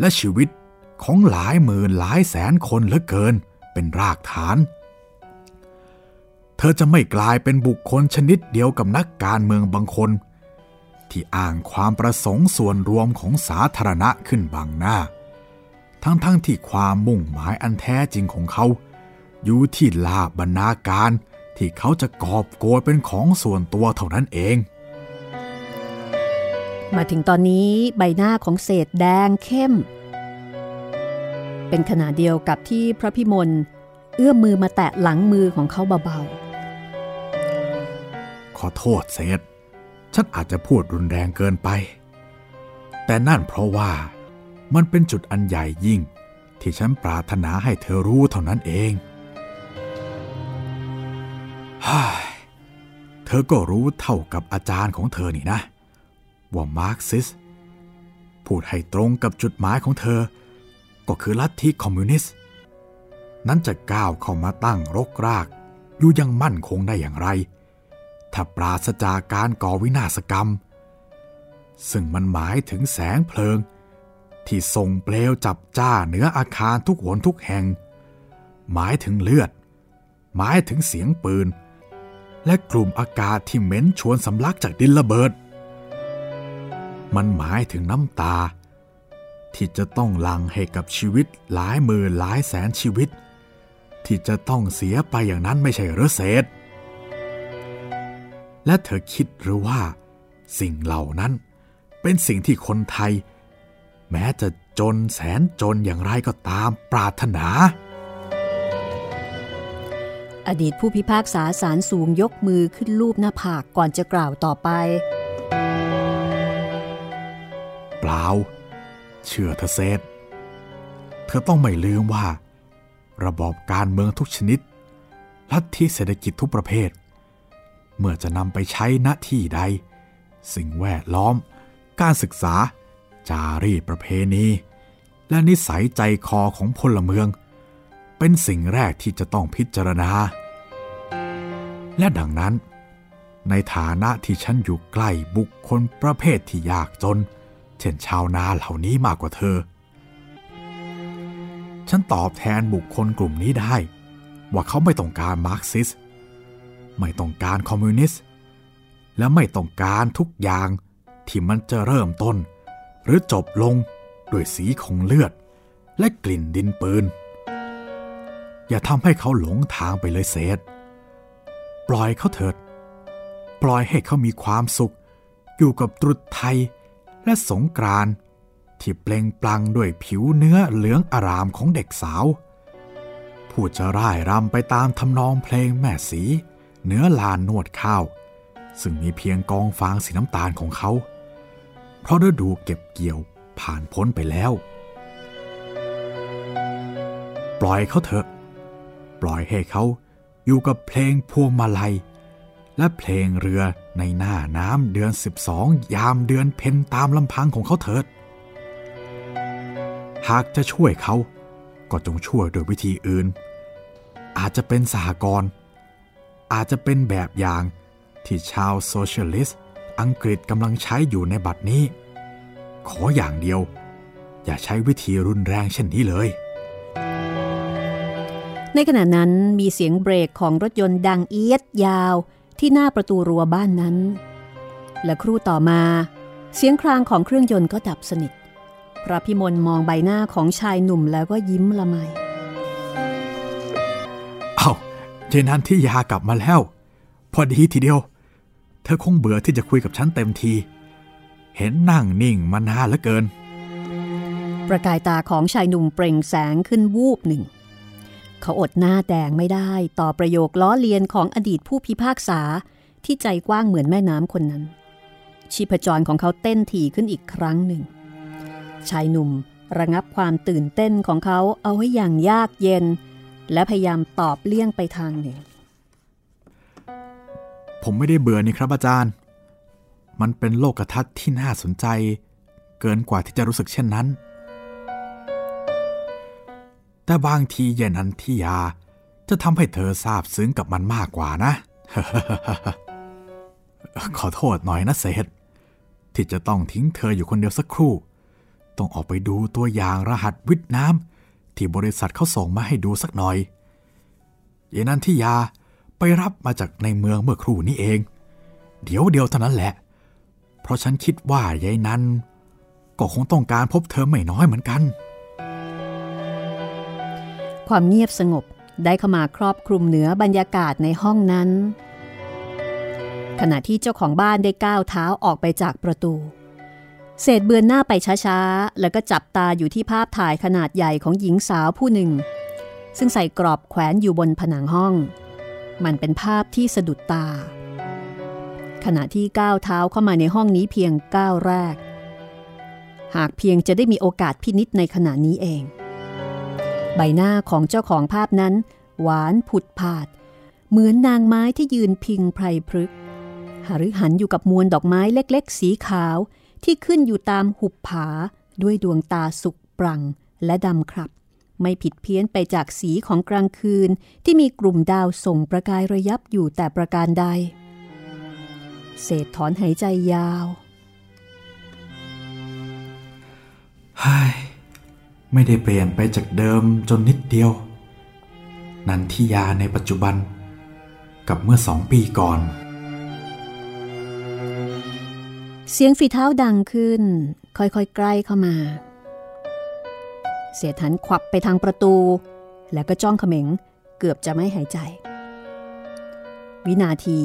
และชีวิตของหลายหมื่นหลายแสนคนเหลือเกินเป็นรากฐานเธอจะไม่กลายเป็นบุคคลชนิดเดียวกับนักการเมืองบางคนที่อ้างความประสงค์ส่วนรวมของสาธารณะขึ้นบังหน้าทั้งๆ ท, ที่ความมุ่งหมายอันแท้จริงของเขาอยู่ที่ลาภนาการที่เขาจะกอบโกยเป็นของส่วนตัวเท่านั้นเองมาถึงตอนนี้ใบหน้าของเศษแดงเข้มเป็นขณะเดียวกับที่พระพิมลเอื้อมมือมาแตะหลังมือของเขาเบาๆขอโทษเศษฉันอาจจะพูดรุนแรงเกินไปแต่นั่นเพราะว่ามันเป็นจุดอันใหญ่ยิ่งที่ฉันปรารถนาให้เธอรู้เท่านั้นเองเธอก็รู้เท่ากับอาจารย์ของเธอนี่นะว่ามาร์กซิสพูดให้ตรงกับจุดหมายของเธอก็คือลัทธิคอมมิวนิสต์นั้นจะก้าวเข้ามาตั้งรกรากอยู่ยังมั่นคงได้อย่างไรถ้าปราศจากการก่อวินาศกรรมซึ่งมันหมายถึงแสงเพลิงที่ส่งเปลวจับจ้าเหนืออาคารทุกหนทุกแห่งหมายถึงเลือดหมายถึงเสียงปืนและกลุ่มอากาศที่เหม็นชวนสำลักจากดินระเบิดมันหมายถึงน้ำตาที่จะต้องหลั่งให้กับชีวิตหลายหมื่นหลายแสนชีวิตที่จะต้องเสียไปอย่างนั้นไม่ใช่หรือเศษและเธอคิดหรือว่าสิ่งเหล่านั้นเป็นสิ่งที่คนไทยแม้จะจนแสนจนอย่างไรก็ตามปรารถนาอดีตผู้พิพากษาศาลสูงยกมือขึ้นลูบหน้าผากก่อนจะกล่าวต่อไปเปล่าเชื่อเธอเศษเธอต้องไม่ลืมว่าระบอบการเมืองทุกชนิดลัทธิเศรษฐกิจทุกประเภทเมื่อจะนำไปใช้ณที่ใดสิ่งแวดล้อมการศึกษาจารีตประเพณีและนิสัยใจคอของพลเมืองเป็นสิ่งแรกที่จะต้องพิจารณาและดังนั้นในฐานะที่ฉันอยู่ใกล้บุคคลประเภทที่ยากจนเช่นชาวนาเหล่านี้มากกว่าเธอฉันตอบแทนบุคคลกลุ่มนี้ได้ว่าเขาไม่ต้องการมาร์กซิสต์ไม่ต้องการคอมมิวนิสต์และไม่ต้องการทุกอย่างที่มันจะเริ่มต้นหรือจบลงด้วยสีของเลือดและกลิ่นดินปืนอย่าทำให้เขาหลงทางไปเลยเศษปล่อยเขาเถิดปล่อยให้เขามีความสุขอยู่กับตรุษไทยและสงกรานต์ที่เปล่งปลั่งด้วยผิวเนื้อเหลืองอารามของเด็กสาวผู้จะร่ายรำไปตามทำนองเพลงแม่สีเนื้อลานนวดข้าวซึ่งมีเพียงกองฟางสีน้ำตาลของเขาเพราะฤดูเก็บเกี่ยวผ่านพ้นไปแล้วปล่อยเขาเถอะปล่อยให้เขาอยู่กับเพลงพวงมาลัยและเพลงเรือในหน้าน้ำเดือนสิบสองยามเดือนเพ็ญตามลำพังของเขาเถิดหากจะช่วยเขาก็จงช่วยโดยวิธีอื่นอาจจะเป็นสหกรณ์อาจจะเป็นแบบอย่างที่ชาวโซเชียลิสต์อังกฤษกำลังใช้อยู่ในบัดนี้ขออย่างเดียวอย่าใช้วิธีรุนแรงเช่นนี้เลยใน ในขณะนั้นมีเสียงเบรกของรถยนต์ดังเอี๊ยดยาวที่หน้าประตูรั้วบ้านนั้นและครู่ต่อมาเสียงครางของเครื่องยนต์ก็ดับสนิทพระพิมลมองใบหน้าของชายหนุ่มแล้วก็ยิ้มละไมเอ้าเจนันทิยากลับมาแล้วพอดีทีเดียวเธอคงเบื่อที่จะคุยกับฉันเต็มทีเห็นนั่งนิ่งมานานเหลือเกินประกายตาของชายหนุ่มเปล่งแสงขึ้นวูบหนึ่งเขาอดหน้าแดงไม่ได้ต่อประโยคล้อเลียนของอดีตผู้พิพากษาที่ใจกว้างเหมือนแม่น้ำคนนั้นชีพจรของเขาเต้นถี่ขึ้นอีกครั้งหนึ่งชายหนุ่มระงับความตื่นเต้นของเขาเอาไว้อย่างยากเย็นและพยายามตอบเลี่ยงไปทางหนึ่งผมไม่ได้เบื่อนี่ครับอาจารย์มันเป็นโลกทัศน์ที่น่าสนใจเกินกว่าที่จะรู้สึกเช่นนั้นแต่บางทีเย็นอันที่ยาจะทำให้เธอซาบซึ้งกับมันมากกว่านะ ขอโทษหน่อยนะเศษที่จะต้องทิ้งเธออยู่คนเดียวสักครู่ต้องออกไปดูตัวอย่างรหัสวิทย์น้ำที่บริษัทเขาส่งมาให้ดูสักหน่อยเย็นอันที่ยาไปรับมาจากในเมืองเมื่อครู่นี้เองเดี๋ยวเดียวเท่านั้นแหละเพราะฉันคิดว่ายายนั้นก็คงต้องการพบเธอไม่น้อยเหมือนกันความเงียบสงบได้เข้ามาครอบคลุมเหนือบรรยากาศในห้องนั้นขณะที่เจ้าของบ้านได้ก้าวเท้าออกไปจากประตูเศษเบือนหน้าไปช้าๆแล้วก็จับตาอยู่ที่ภาพถ่ายขนาดใหญ่ของหญิงสาวผู้หนึ่งซึ่งใส่กรอบแขวนอยู่บนผนังห้องมันเป็นภาพที่สะดุดตาขณะที่ก้าวเท้าเข้ามาในห้องนี้เพียงก้าวแรกหากเพียงจะได้มีโอกาสพินิจในขณะนี้เองใบหน้าของเจ้าของภาพนั้นหวานผุดผาดเหมือนนางไม้ที่ยืนพิงไพรพฤกษ์หฤหันอยู่กับมวลดอกไม้เล็กๆสีขาวที่ขึ้นอยู่ตามหุบผาด้วยดวงตาสุกปรั่งและดำครับไม่ผิดเพี้ยนไปจากสีของกลางคืนที่มีกลุ่มดาวส่งประกายระยับอยู่แต่ประการใดเศษถอนหายใจยาวไห้ไม่ได้เปลี่ยนไปจากเดิมจนนิดเดียวนันทิยาในปัจจุบันกับเมื่อสองปีก่อนเสียงฝีเท้าดังขึ้นค่อยๆใกล้เข้ามาเศษหันขวับไปทางประตูแล้วก็จ้องเขม็งเกือบจะไม่หายใจวินาที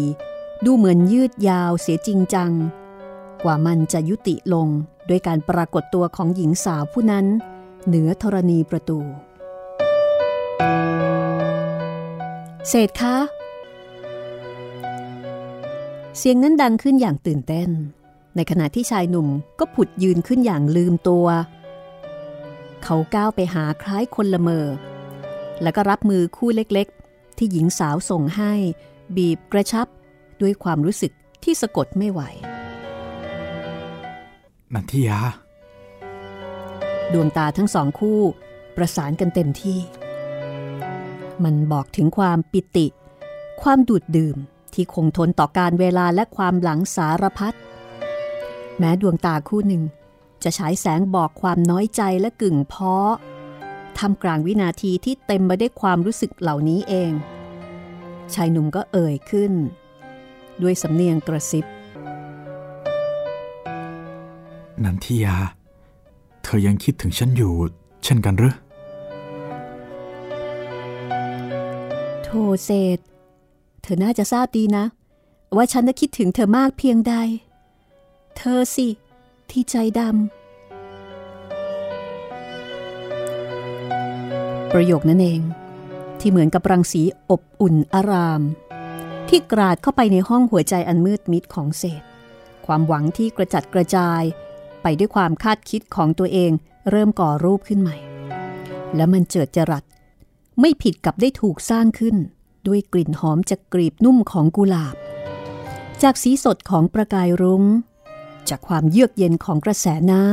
ดูเหมือนยืดยาวเสียจริงจังกว่ามันจะยุติลงด้วยการปรากฏตัวของหญิงสาวผู้นั้นเหนือธรณีประตูเศษคะเสียงนั้นดังขึ้นอย่างตื่นเต้นในขณะที่ชายหนุ่มก็ผุดยืนขึ้นอย่างลืมตัวเขาก้าวไปหาคล้ายคนละเมอแล้วก็รับมือคู่เล็กๆที่หญิงสาวส่งให้บีบกระชับด้วยความรู้สึกที่สะกดไม่ไหวนันทิยาดวงตาทั้งสองคู่ประสานกันเต็มที่มันบอกถึงความปิติความดูดดื่มที่คงทนต่อการเวลาและความหลังสารพัดแม้ดวงตาคู่หนึ่งจะฉายแสงบอกความน้อยใจและกึ่งเพาะท่ามกลางวินาทีที่เต็มไปด้วยความรู้สึกเหล่านี้เองชายหนุ่มก็เอ่ยขึ้นด้วยสำเนียงกระซิบนันทิยาเธอยังคิดถึงฉันอยู่เช่นกันหรือโธ่เศษเธอน่าจะทราบดีนะว่าฉันน่ะคิดถึงเธอมากเพียงใดเธอสิที่ใจดำประโยคนั้นเองที่เหมือนกับรังสีอบอุ่นอารามที่กราดเข้าไปในห้องหัวใจอันมืดมิดของเศษความหวังที่กระจัดกระจายไปด้วยความคาดคิดของตัวเองเริ่มก่อรูปขึ้นใหม่และมันเจิดจรัสไม่ผิดกับได้ถูกสร้างขึ้นด้วยกลิ่นหอมจากกลีบนุ่มของกุหลาบจากสีสดของประกายรุ้งจากความเยือกเย็นของกระแสน้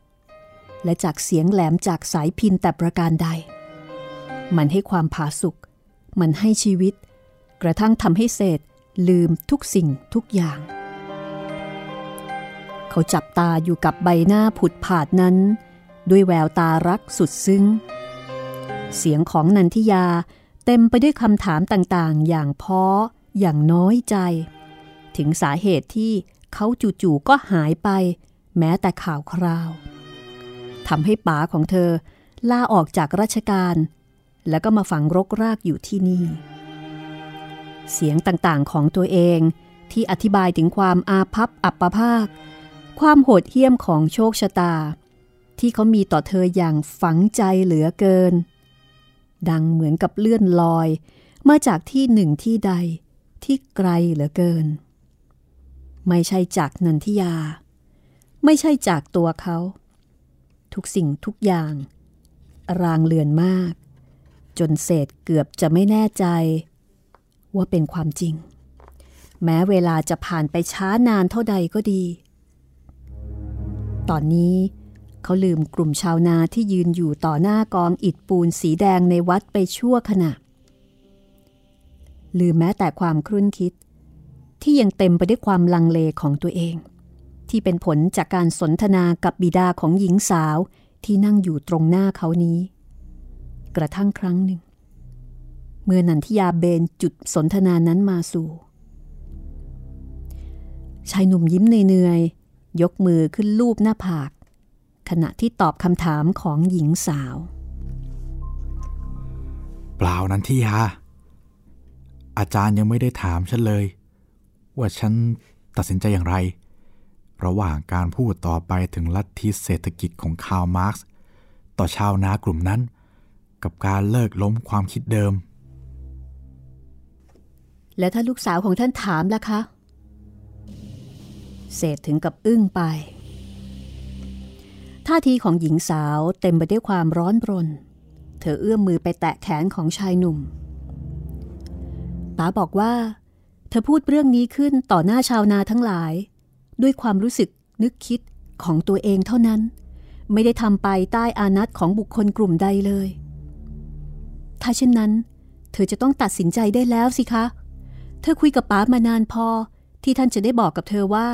ำและจากเสียงแหลมจากสายพินแต่ประการใดมันให้ความผาสุกมันให้ชีวิตกระทั่งทำให้เศษลืมทุกสิ่งทุกอย่างเขาจับตาอยู่กับใบหน้าผุดผาดนั้นด้วยแววตารักสุดซึ้งเสียงของนันทิยา เต็มไปด้วยคำถามต่างๆอย่างพ้ออย่างน้อยใจถึงสาเหตุที่เขาจู่ๆก็หายไปแม้แต่ข่าวคราวทำให้ป๋าของเธอลาออกจากราชการแล้วก็มาฝังรกรากอยู่ที่นี่เสียงต่างๆของตัวเองที่อธิบายถึงความอาภัพอัปภาคความโหดเหี้ยมของโชคชะตาที่เขามีต่อเธออย่างฝังใจเหลือเกินดังเหมือนกับเลื่อนลอยมาจากที่หนึ่งที่ใดที่ไกลเหลือเกินไม่ใช่จากนันทิยาไม่ใช่จากตัวเขาทุกสิ่งทุกอย่างรางเลือนมากจนเศษเกือบจะไม่แน่ใจว่าเป็นความจริงแม้เวลาจะผ่านไปช้านานเท่าใดก็ดีตอนนี้เขาลืมกลุ่มชาวนาที่ยืนอยู่ต่อหน้ากองอิฐปูนสีแดงในวัดไปชั่วขณะลืมแม้แต่ความครุ่นคิดที่ยังเต็มไปด้วยความลังเลของตัวเองที่เป็นผลจากการสนทนากับบิดาของหญิงสาวที่นั่งอยู่ตรงหน้าเขานี้กระทั่งครั้งหนึ่งเมื่อนันทิยาเบนจุดสนทนานั้นมาสู่ชายหนุ่มยิ้มเหนื่อยๆยกมือขึ้นลูบหน้าผากขณะที่ตอบคำถามของหญิงสาวเปล่านันทิยาอาจารย์ยังไม่ได้ถามฉันเลยว่าฉันตัดสินใจอย่างไรระหว่างการพูดต่อไปถึงลัทธิเศรษฐกิจของคาร์ลมาร์กซ์ต่อชาวนากลุ่มนั้นกับการเลิกล้มความคิดเดิมและถ้าลูกสาวของท่านถามล่ะคะเศรษฐถึงกับอึ้งไปท่าทีของหญิงสาวเต็มไปด้วยความร้อนรนเธอเอื้อมมือไปแตะแขนของชายหนุ่มป๋าบอกว่าเธอพูดเรื่องนี้ขึ้นต่อหน้าชาวนาทั้งหลายด้วยความรู้สึกนึกคิดของตัวเองเท่านั้นไม่ได้ทำไปใต้อานัตของบุคคลกลุ่มใดเลยถ้าเช่นนั้นเธอจะต้องตัดสินใจได้แล้วสิคะเธอคุยกับป๋ามานานพอที่ท่านจะได้บอกกับเธอว่า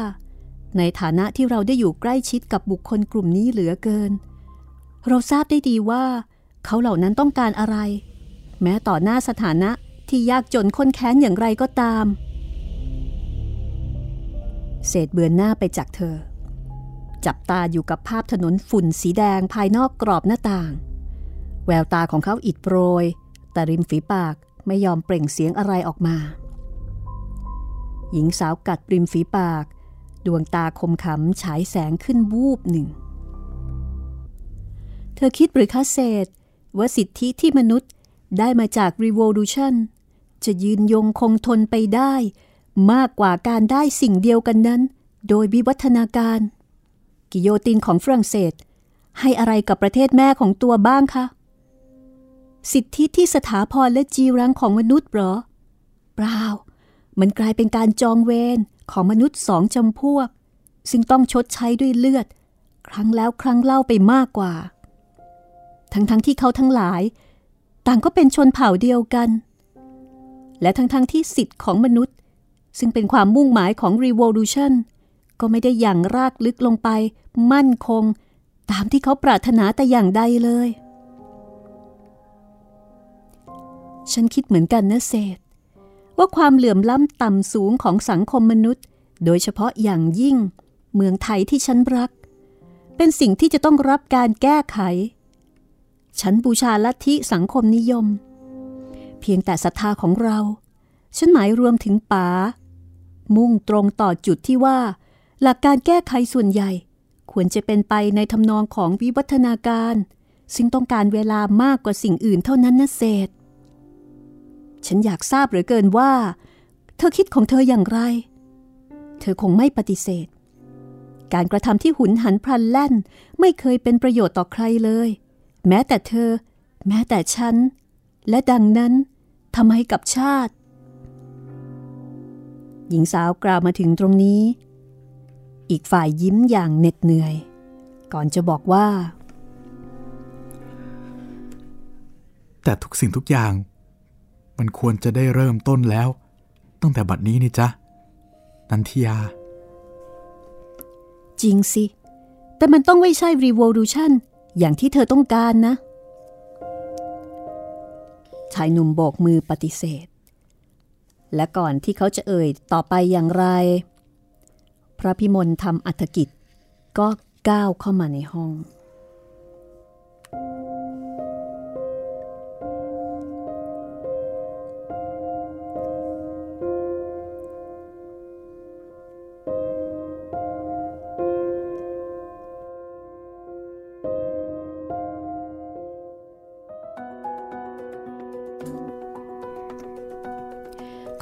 ในฐานะที่เราได้อยู่ใกล้ชิดกับบุคคลกลุ่มนี้เหลือเกินเราทราบได้ดีว่าเขาเหล่านั้นต้องการอะไรแม้ต่อหน้าสถานะที่ยากจนข้นแค้นอย่างไรก็ตามเศรษฐเบือนหน้าไปจากเธอจับตาอยู่กับภาพถนนฝุ่นสีแดงภายนอกกรอบหน้าต่างแววตาของเขาอิดโปรยแต่ริมฝีปากไม่ยอมเปล่งเสียงอะไรออกมาหญิงสาวกัดริมฝีปากดวงตาคมขำฉายแสงขึ้นวูบหนึ่งเธอคิดหรือคะเศรษฐว่าสิทธิที่มนุษย์ได้มาจาก Revolution จะยืนยงคงทนไปได้มากกว่าการได้สิ่งเดียวกันนั้นโดยวิวัฒนาการกิโยตินของฝรั่งเศสให้อะไรกับประเทศแม่ของตัวบ้างคะสิทธิที่สถาพรและจีรังของมนุษย์เหรอเปล่ามันกลายเป็นการจองเวรของมนุษย์สองจำพวกซึ่งต้องชดใช้ด้วยเลือดครั้งแล้วครั้งเล่าไปมากกว่าทั้งๆ ท, ที่เขาทั้งหลายต่างก็เป็นชนเผ่าเดียวกันและทั้งๆ ท, ที่สิทธิของมนุษย์ซึ่งเป็นความมุ่งหมายของ Revolution ก็ไม่ได้อย่างรากลึกลงไปมั่นคงตามที่เขาปรารถนาแต่อย่างใดเลยฉันคิดเหมือนกันนะเศรษฐว่าความเหลื่อมล้ำต่ำสูงของสังคมมนุษย์โดยเฉพาะอย่างยิ่งเมืองไทยที่ฉันรักเป็นสิ่งที่จะต้องรับการแก้ไขฉันบูชาลัทธิสังคมนิยมเพียงแต่ศรัทธาของเราฉันหมายรวมถึงป๋ามุ่งตรงต่อจุดที่ว่าหลักการแก้ไขส่วนใหญ่ควรจะเป็นไปในทำนองของวิวัฒนาการซึ่งต้องการเวลามากกว่าสิ่งอื่นเท่านั้นนะเศรษฐฉันอยากทราบเหลือเกินว่าเธอคิดของเธออย่างไรเธอคงไม่ปฏิเสธการกระทำที่หุนหันพลันแล่นไม่เคยเป็นประโยชน์ต่อใครเลยแม้แต่เธอแม้แต่ฉันและดังนั้นทำไมกับชาติหญิงสาวกล่าวมาถึงตรงนี้อีกฝ่ายยิ้มอย่างเหน็ดเหนื่อยก่อนจะบอกว่าแต่ทุกสิ่งทุกอย่างมันควรจะได้เริ่มต้นแล้วตั้งแต่บัดนี้นี่จ๊ะนันทิยาจริงสิแต่มันต้องไม่ใช่ Revolution อย่างที่เธอต้องการนะ ชายหนุ่มโบกมือปฏิเสธและก่อนที่เขาจะเอ่ยต่อไปอย่างไรพระพิมลทำอัฐกิจก็ก้าวเข้ามาในห้อง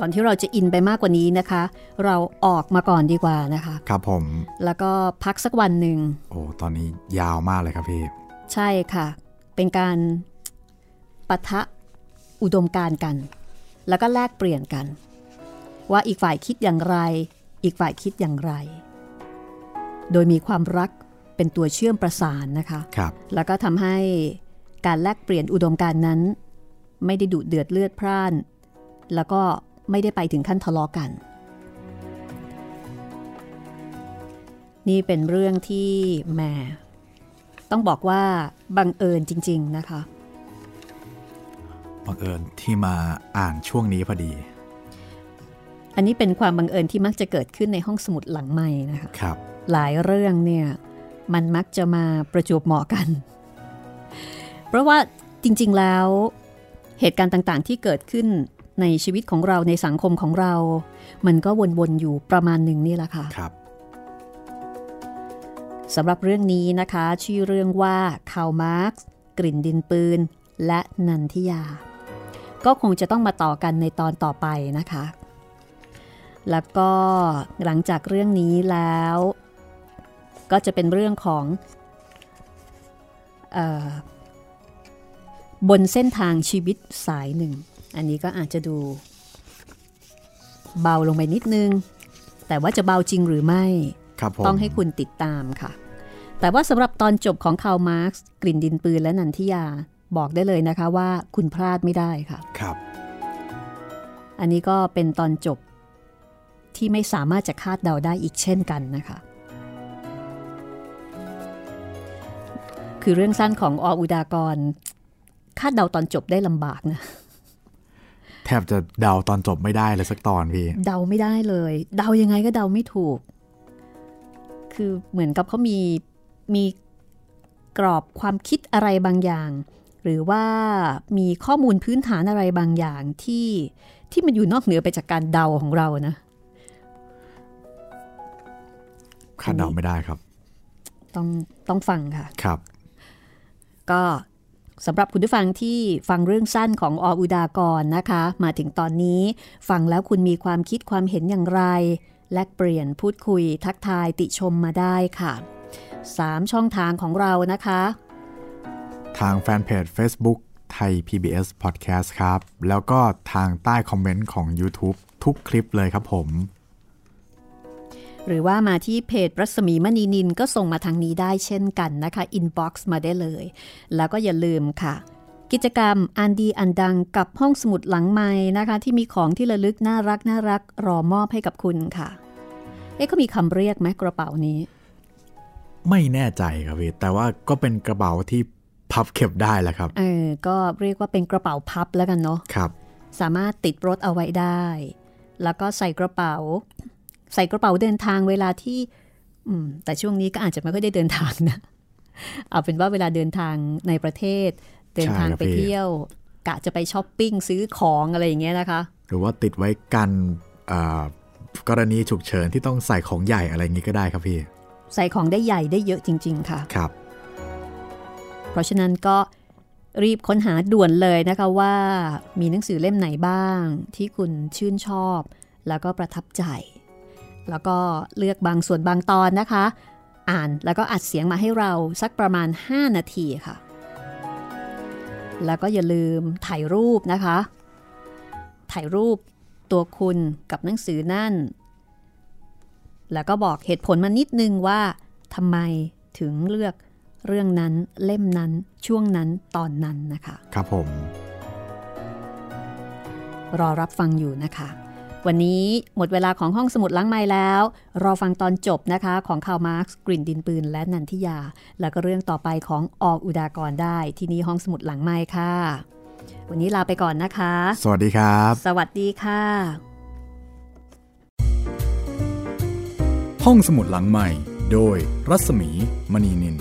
ก่อนที่เราจะอินไปมากกว่านี้นะคะเราออกมาก่อนดีกว่านะคะครับผมแล้วก็พักสักวันหนึ่งโอ้ตอนนี้ยาวมากเลยครับพี่ใช่ค่ะเป็นการปะทะอุดมการณ์กันแล้วก็แลกเปลี่ยนกันว่าอีกฝ่ายคิดอย่างไรอีกฝ่ายคิดอย่างไรโดยมีความรักเป็นตัวเชื่อมประสานนะคะครับแล้วก็ทำให้การแลกเปลี่ยนอุดมการณ์นั้นไม่ได้ดุเดือดเลือดพล่านแล้วก็ไม่ได้ไปถึงขั้นทะเลาะกันนี่เป็นเรื่องที่แม่ต้องบอกว่าบังเอิญจริงๆนะคะบังเอิญที่มาอ่านช่วงนี้พอดีอันนี้เป็นความบังเอิญที่มักจะเกิดขึ้นในห้องสมุดหลังใหม่นะคะครับหลายเรื่องเนี่ยมันมักจะมาประจวบเหมาะกันเพราะว่าจริงๆแล้วเหตุการณ์ต่างๆที่เกิดขึ้นในชีวิตของเราในสังคมของเรามันก็วนๆอยู่ประมาณหนึ่งนี่แหละค่ะครับสำหรับเรื่องนี้นะคะชื่อเรื่องว่าคาร์ล มาร์กซ์กลิ่นดินปืนและนันทิยาก็คงจะต้องมาต่อกันในตอนต่อไปนะคะแล้วก็หลังจากเรื่องนี้แล้วก็จะเป็นเรื่องของเอ่อบนเส้นทางชีวิตสายหนึ่งอันนี้ก็อาจจะดูเบาลงไปนิดนึงแต่ว่าจะเบาจริงหรือไม่ต้องให้คุณติดตามค่ะแต่ว่าสำหรับตอนจบของคาร์ล มาร์กซ์กลิ่นดินปืนและนันทิยาบอกได้เลยนะคะว่าคุณพลาดไม่ได้ค่ะครับอันนี้ก็เป็นตอนจบที่ไม่สามารถจะคาดเดาได้อีกเช่นกันนะคะคือเรื่องสั้นของอ.อุดากรคาดเดาตอนจบได้ลำบากนะแทบจะเดาตอนจบไม่ได้เลยสักตอนพี่เดาไม่ได้เลยเดายังไงก็เดาไม่ถูกคือเหมือนกับเขามีมีกรอบความคิดอะไรบางอย่างหรือว่ามีข้อมูลพื้นฐานอะไรบางอย่างที่ที่มันอยู่นอกเหนือไปจากการเดาของเรานะคาดเดาไม่ได้ครับต้องต้องฟังค่ะครับก็สำหรับคุณผู้ฟังที่ฟังเรื่องสั้นของอ.อุดากรนะคะมาถึงตอนนี้ฟังแล้วคุณมีความคิดความเห็นอย่างไรแลกเปลี่ยนพูดคุยทักทายติชมมาได้ค่ะสามช่องทางของเรานะคะทางแฟนเพจ Facebook ไทย พี บี เอส Podcast ครับแล้วก็ทางใต้คอมเมนต์ของ YouTube ทุกคลิปเลยครับผมหรือว่ามาที่เพจรัศมีมณีนินก็ส่งมาทางนี้ได้เช่นกันนะคะอินบ็อกซ์มาได้เลยแล้วก็อย่าลืมค่ะกิจกรรมอันดีอันดังกับห้องสมุดหลังไมค์นะคะที่มีของที่ระลึกน่ารักน่ารักรอมอบให้กับคุณค่ะเอ๊ะก็มีคำเรียกไหมกระเป๋านี้ไม่แน่ใจครับพี่แต่ว่าก็เป็นกระเป๋าที่พับเก็บได้แหละครับเออก็เรียกว่าเป็นกระเป๋าพับแล้วกันเนาะครับสามารถติดรถเอาไว้ได้แล้วก็ใส่กระเป๋าใส่กระเป๋าเดินทางเวลาที่แต่ช่วงนี้ก็อาจจะไม่ค่อยได้เดินทางนะเอาเป็นว่าเวลาเดินทางในประเทศเดินทางไปเที่ยวกะจะไปช้อปปิ้งซื้อของอะไรอย่างเงี้ยนะคะหรือว่าติดไว้กันกรณีฉุกเฉินที่ต้องใส่ของใหญ่อะไรอย่างงี้ก็ได้ครับพี่ใส่ของได้ใหญ่ได้เยอะจริงๆค่ะครับเพราะฉะนั้นก็รีบค้นหาด่วนเลยนะคะว่ามีหนังสือเล่มไหนบ้างที่คุณชื่นชอบแล้วก็ประทับใจแล้วก็เลือกบางส่วนบางตอนนะคะอ่านแล้วก็อัดเสียงมาให้เราสักประมาณห้านาทีค่ะแล้วก็อย่าลืมถ่ายรูปนะคะถ่ายรูปตัวคุณกับหนังสือนั่นแล้วก็บอกเหตุผลมานิดนึงว่าทำไมถึงเลือกเรื่องนั้นเล่มนั้นช่วงนั้นตอนนั้นนะคะครับผมรอรับฟังอยู่นะคะวันนี้หมดเวลาของห้องสมุดหลังไมค์แล้วรอฟังตอนจบนะคะของคาร์ล มาร์กซ์กลิ่นดินปืนและนันทิยาแล้วก็เรื่องต่อไปของอ.อุดากรได้ที่นี่ห้องสมุดหลังไมค์ค่ะ วันนี้ลาไปก่อนนะคะสวัสดีครับสวัสดีค่ะห้องสมุดหลังใหม่โดยรัศมีมณีนิน